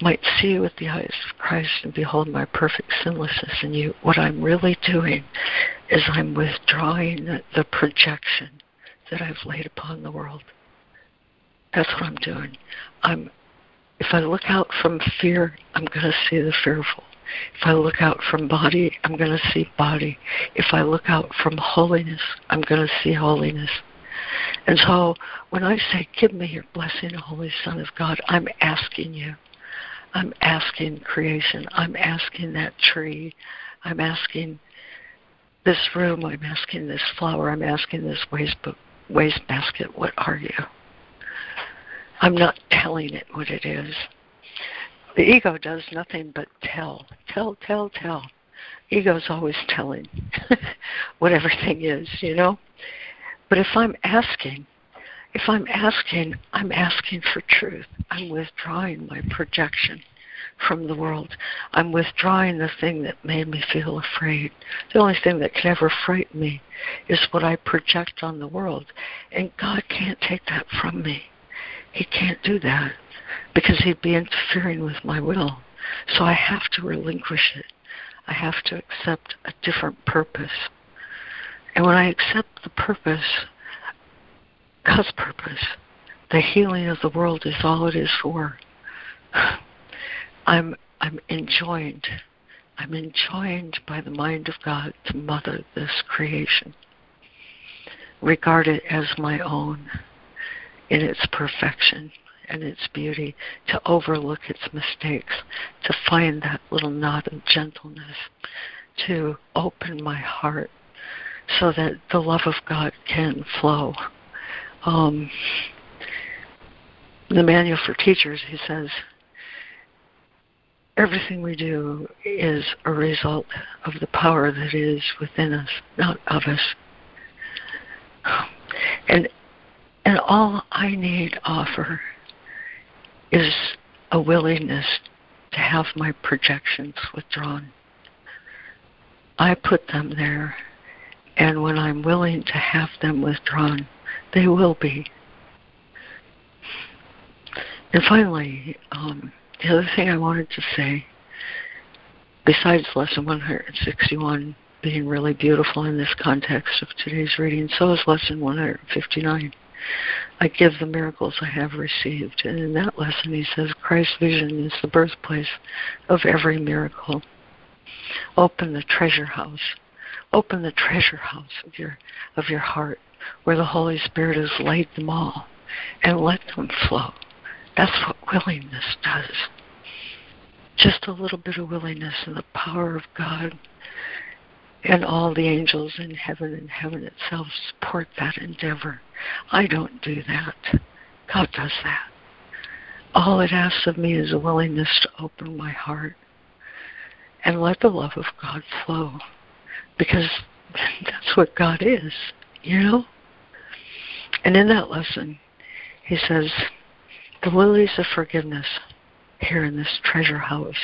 might see with the eyes of Christ and behold my perfect sinlessness in you, what I'm really doing is I'm withdrawing the projection that I've laid upon the world. That's what I'm doing. If I look out from fear, I'm going to see the fearful. If I look out from body, I'm going to see body. If I look out from holiness, I'm going to see holiness. And so when I say, give me your blessing, Holy Son of God, I'm asking you. I'm asking creation. I'm asking that tree. I'm asking this room. I'm asking this flower. I'm asking this wastebasket. What are you? I'm not telling it what it is. The ego does nothing but tell. Tell. Ego's always telling what everything is, you know? But if I'm asking, If I'm asking for truth. I'm withdrawing my projection from the world. I'm withdrawing the thing that made me feel afraid. The only thing that can ever frighten me is what I project on the world. And God can't take that from me. He can't do that because he'd be interfering with my will. So I have to relinquish it. I have to accept a different purpose. And when I accept the purpose, God's purpose, the healing of the world is all it is for. I'm enjoined. I'm enjoined by the mind of God to mother this creation. Regard it as my own in its perfection and its beauty, to overlook its mistakes, to find that little knot of gentleness, to open my heart so that the love of God can flow. The manual for teachers, he says, everything we do is a result of the power that is within us, not of us. And all I need offer is a willingness to have my projections withdrawn. I put them there, and when I'm willing to have them withdrawn, they will be. And finally, the other thing I wanted to say, besides Lesson 161 being really beautiful in this context of today's reading, so is Lesson 159. I give the miracles I have received. And in that lesson he says, Christ's vision is the birthplace of every miracle. Open the treasure house. Open the treasure house of your heart, where the Holy Spirit has laid them all, and let them flow. That's what willingness does. Just a little bit of willingness and the power of God and all the angels in heaven and heaven itself support that endeavor. I don't do that. God does that. All it asks of me is a willingness to open my heart and let the love of God flow, because that's what God is, you know? And in that lesson, he says, the lilies of forgiveness here in this treasure house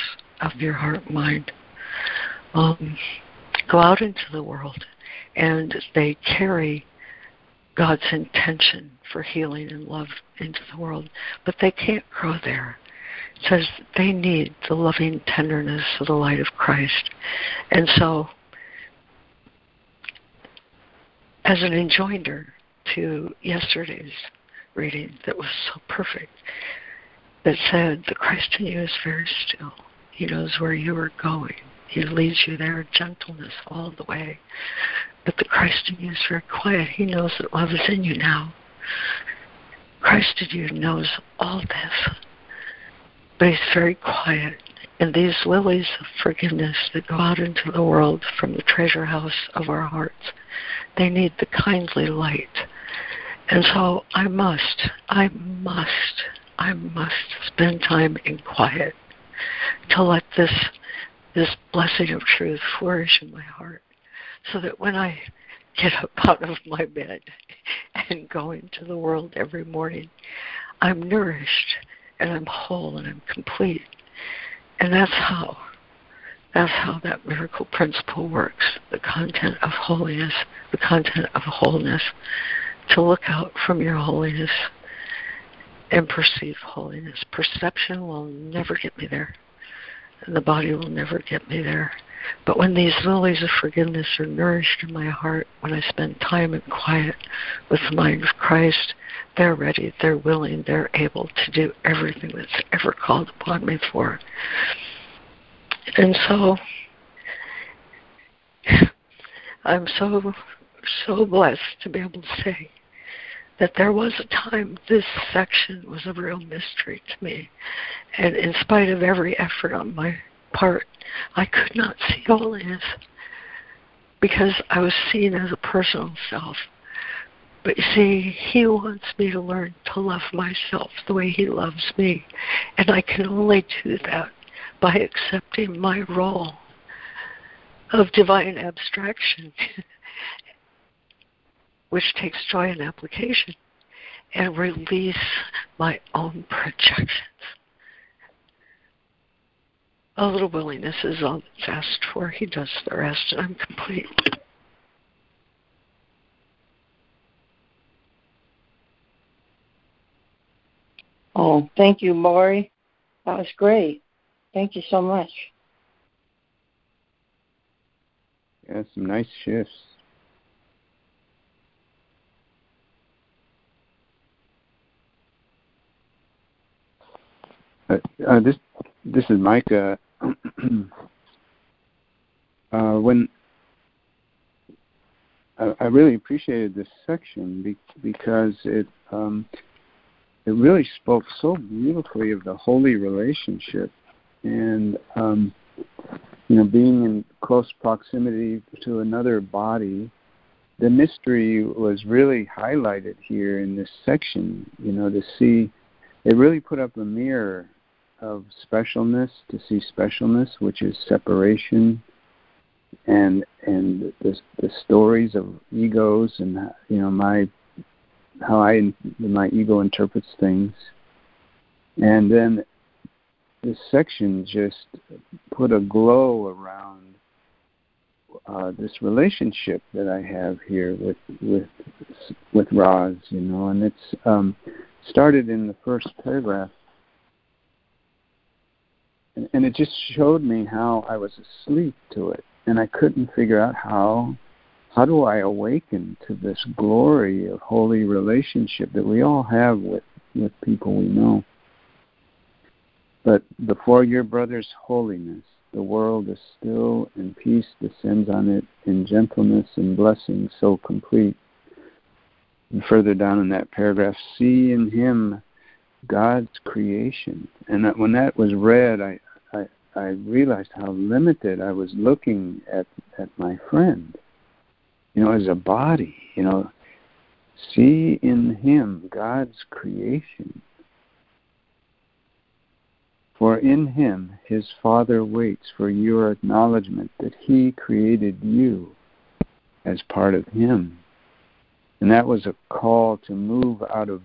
of your heart mind go out into the world, and they carry God's intention for healing and love into the world, but they can't grow there. It says they need the loving tenderness of the light of Christ. And so, as an enjoinder to yesterday's reading that was so perfect, that said, the Christ in you is very still. He knows where you are going. He leads you there, gentleness all the way. But the Christ in you is very quiet. He knows that love is in you now. Christ in you knows all this, but he's very quiet. And these lilies of forgiveness that go out into the world from the treasure house of our hearts, they need the kindly light. And so I must spend time in quiet to let this blessing of truth flourish in my heart, so that when I get up out of my bed and go into the world every morning, I'm nourished and I'm whole and I'm complete. And that's how that miracle principle works, the content of holiness, the content of wholeness, to look out from your holiness and perceive holiness. Perception will never get me there. And the body will never get me there. But when these lilies of forgiveness are nourished in my heart, when I spend time in quiet with the mind of Christ, they're ready, they're willing, they're able to do everything that's ever called upon me for. And so, I'm so blessed to be able to say that there was a time this section was a real mystery to me. And in spite of every effort on my part, I could not see holiness because I was seen as a personal self. But you see, he wants me to learn to love myself the way he loves me. And I can only do that by accepting my role of divine abstraction, which takes joy in application. and release my own projections. A little willingness is all that's asked for. He does the rest, and I'm complete. Oh, thank you, Lori. That was great. Thank you so much. Yeah, some nice shifts. This is Micah. When I really appreciated this section because it really spoke so beautifully of the holy relationship and being in close proximity to another body. The mystery was really highlighted here in this section. To see it really put up a mirror of specialness, to see specialness, which is separation, and the stories of egos, and how my ego interprets things. And then this section just put a glow around this relationship that I have here with Roz, and it's started in the first paragraph. And it just showed me how I was asleep to it, and I couldn't figure out how do I awaken to this glory of holy relationship that we all have with people we know. But before your brother's holiness, the world is still, and peace descends on it in gentleness and blessing so complete. And further down in that paragraph, see in him God's creation. And that when that was read, I realized how limited I was looking at my friend, as a body, see in him God's creation. For in him his Father waits for your acknowledgement that he created you as part of him. And that was a call to move out of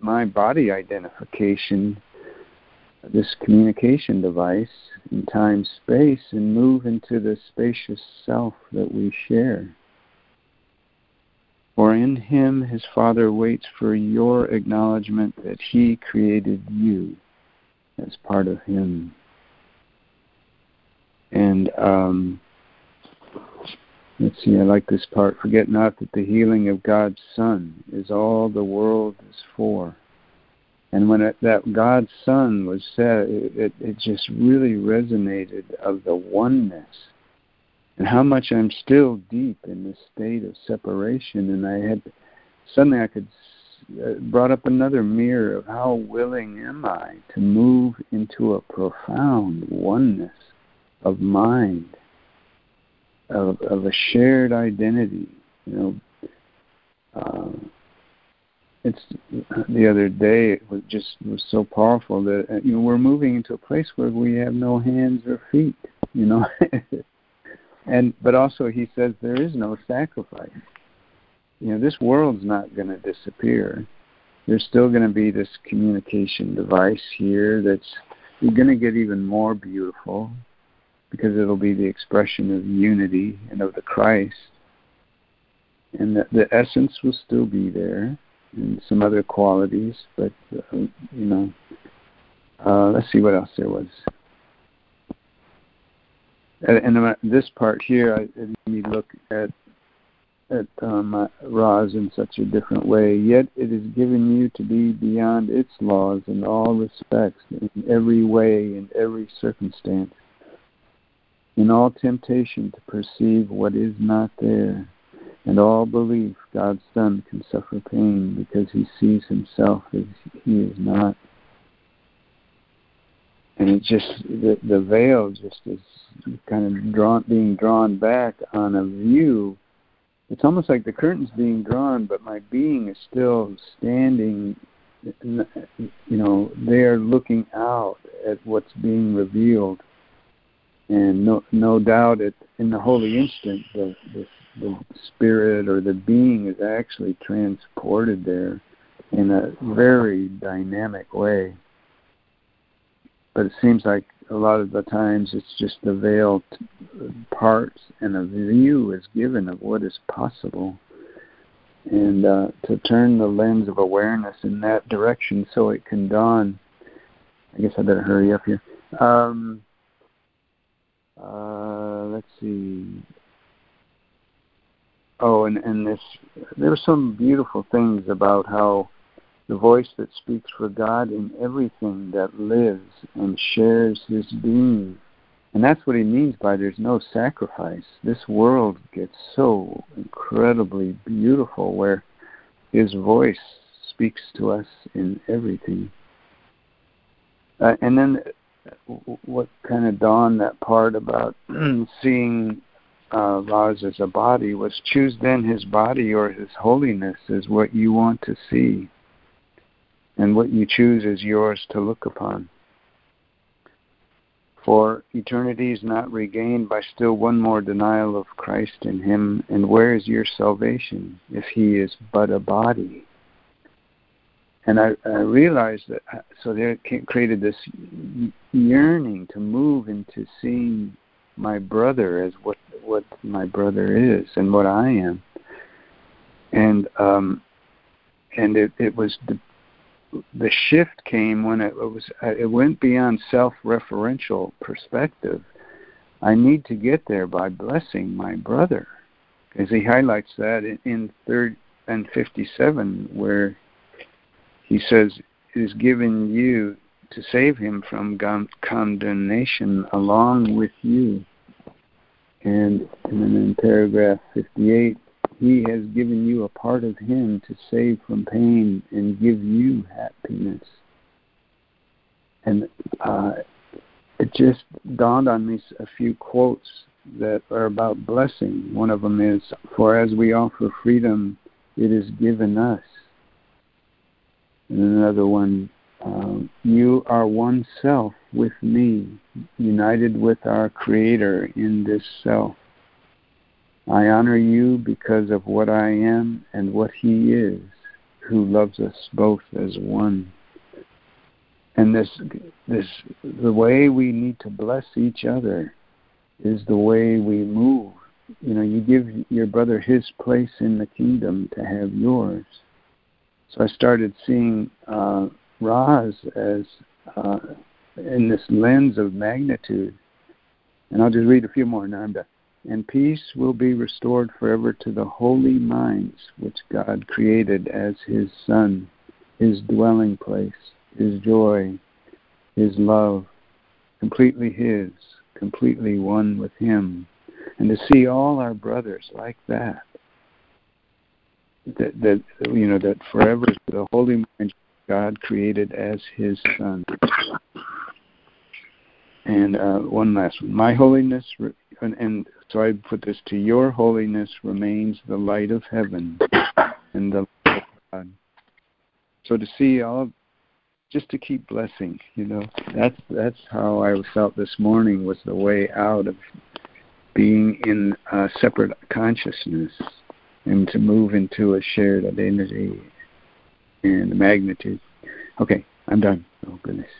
my body identification, this communication device in time, space, and move into the spacious self that we share. For in him his Father waits for your acknowledgement that he created you as part of him. And let's see, I like this part. Forget not that the healing of God's Son is all the world is for. And when that God's Son was said, it just really resonated of the oneness. And how much I'm still deep in this state of separation. And brought up another mirror of how willing am I to move into a profound oneness of mind. Of a shared identity, It's the other day. It was so powerful that we're moving into a place where we have no hands or feet, But also he says there is no sacrifice. This world's not going to disappear. There's still going to be this communication device here that's going to get even more beautiful, because it'll be the expression of unity and of the Christ. And the essence will still be there, and some other qualities, but, let's see what else there was. And this part here, it made me look at Roz in such a different way. Yet it is given you to be beyond its laws in all respects, in every way, in every circumstance, in all temptation to perceive what is not there, and all belief God's Son can suffer pain because he sees himself as he is not. And it just, the veil just is kind of being drawn back on a view. It's almost like the curtain's being drawn, but my being is still standing, there looking out at what's being revealed. And no doubt, in the holy instant, the spirit or the being is actually transported there in a very dynamic way. But it seems like a lot of the times it's just the veiled parts and a view is given of what is possible. And to turn the lens of awareness in that direction so it can dawn. I guess I better hurry up here. Let's see. Oh, and this, there are some beautiful things about how the voice that speaks for God in everything that lives and shares his being. And that's what he means by there's no sacrifice. This world gets so incredibly beautiful where his voice speaks to us in everything. And then what kind of dawned that part about seeing Lars as a body was, choose then his body or his holiness is what you want to see. And what you choose is yours to look upon. For eternity is not regained by still one more denial of Christ in him, and where is your salvation if he is but a body? And I realized that, so there created this yearning to move into seeing my brother as what my brother is and what I am. And it was the shift came when it went beyond self-referential perspective. I need to get there by blessing my brother, because he highlights that in 3rd and 57, where he says, "It is given you to save him from condemnation along with you." And then in paragraph 58, he has given you a part of him to save from pain and give you happiness. And it just dawned on me a few quotes that are about blessing. One of them is, "For as we offer freedom, it is given us." And another one, "You are one self with me, united with our Creator in this self. I honor you because of what I am and what he is, who loves us both as one." And this, the way we need to bless each other is the way we move. You know, you give your brother his place in the kingdom to have yours. So I started seeing Raz as in this lens of magnitude. And I'll just read a few more and I'm done. "And peace will be restored forever to the holy minds which God created as his Son, his dwelling place, his joy, his love, completely his, completely one with him." And to see all our brothers like that, that forever to the holy minds God created as his Son. And one last one. "My holiness," and so I put this to, "Your holiness remains the light of heaven and the light of God." So to see all, just to keep blessing, that's how I felt this morning was the way out of being in a separate consciousness and to move into a shared identity and magnitude. Okay, I'm done. Oh, goodness.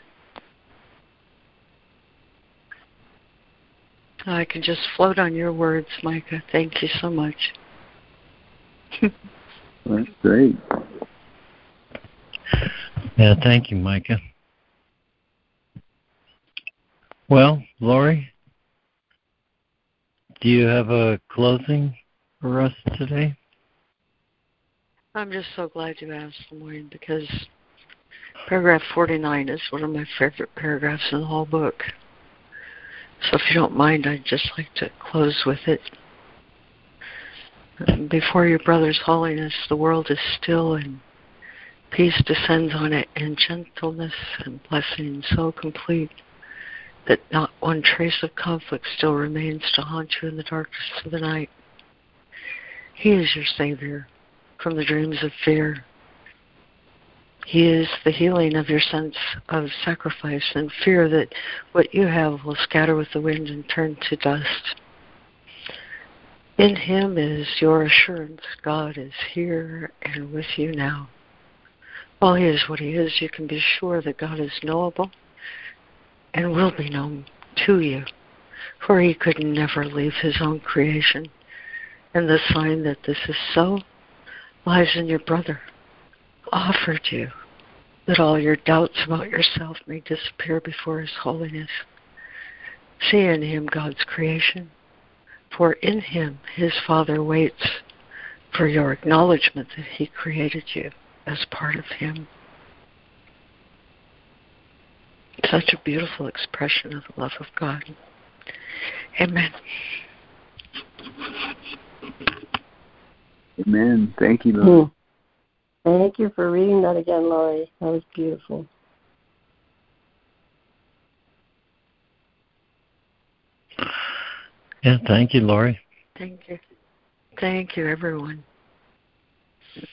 I can just float on your words, Micah. Thank you so much. That's great. Yeah, thank you, Micah. Well, Lori, do you have a closing for us today? I'm just so glad you asked, LeMoyne, because paragraph 49 is one of my favorite paragraphs in the whole book. So if you don't mind, I'd just like to close with it. "Before your brother's holiness, the world is still, and peace descends on it, and gentleness and blessing so complete that not one trace of conflict still remains to haunt you in the darkness of the night. He is your savior from the dreams of fear. He is the healing of your sense of sacrifice and fear that what you have will scatter with the wind and turn to dust. In him is your assurance God is here and with you now, While he is what he is, you can be sure that God is knowable and will be known to you, for he could never leave his own creation. And the sign that this is so lies in your brother, offered you, that all your doubts about yourself may disappear before his holiness. See in him God's creation, for in him his Father waits for your acknowledgement that he created you as part of him. Such a beautiful expression of the love of God. Amen. Amen. Thank you, Lord. Thank you for reading that again, Laurie. That was beautiful. Yeah, thank you, Laurie. Thank you. Thank you, everyone.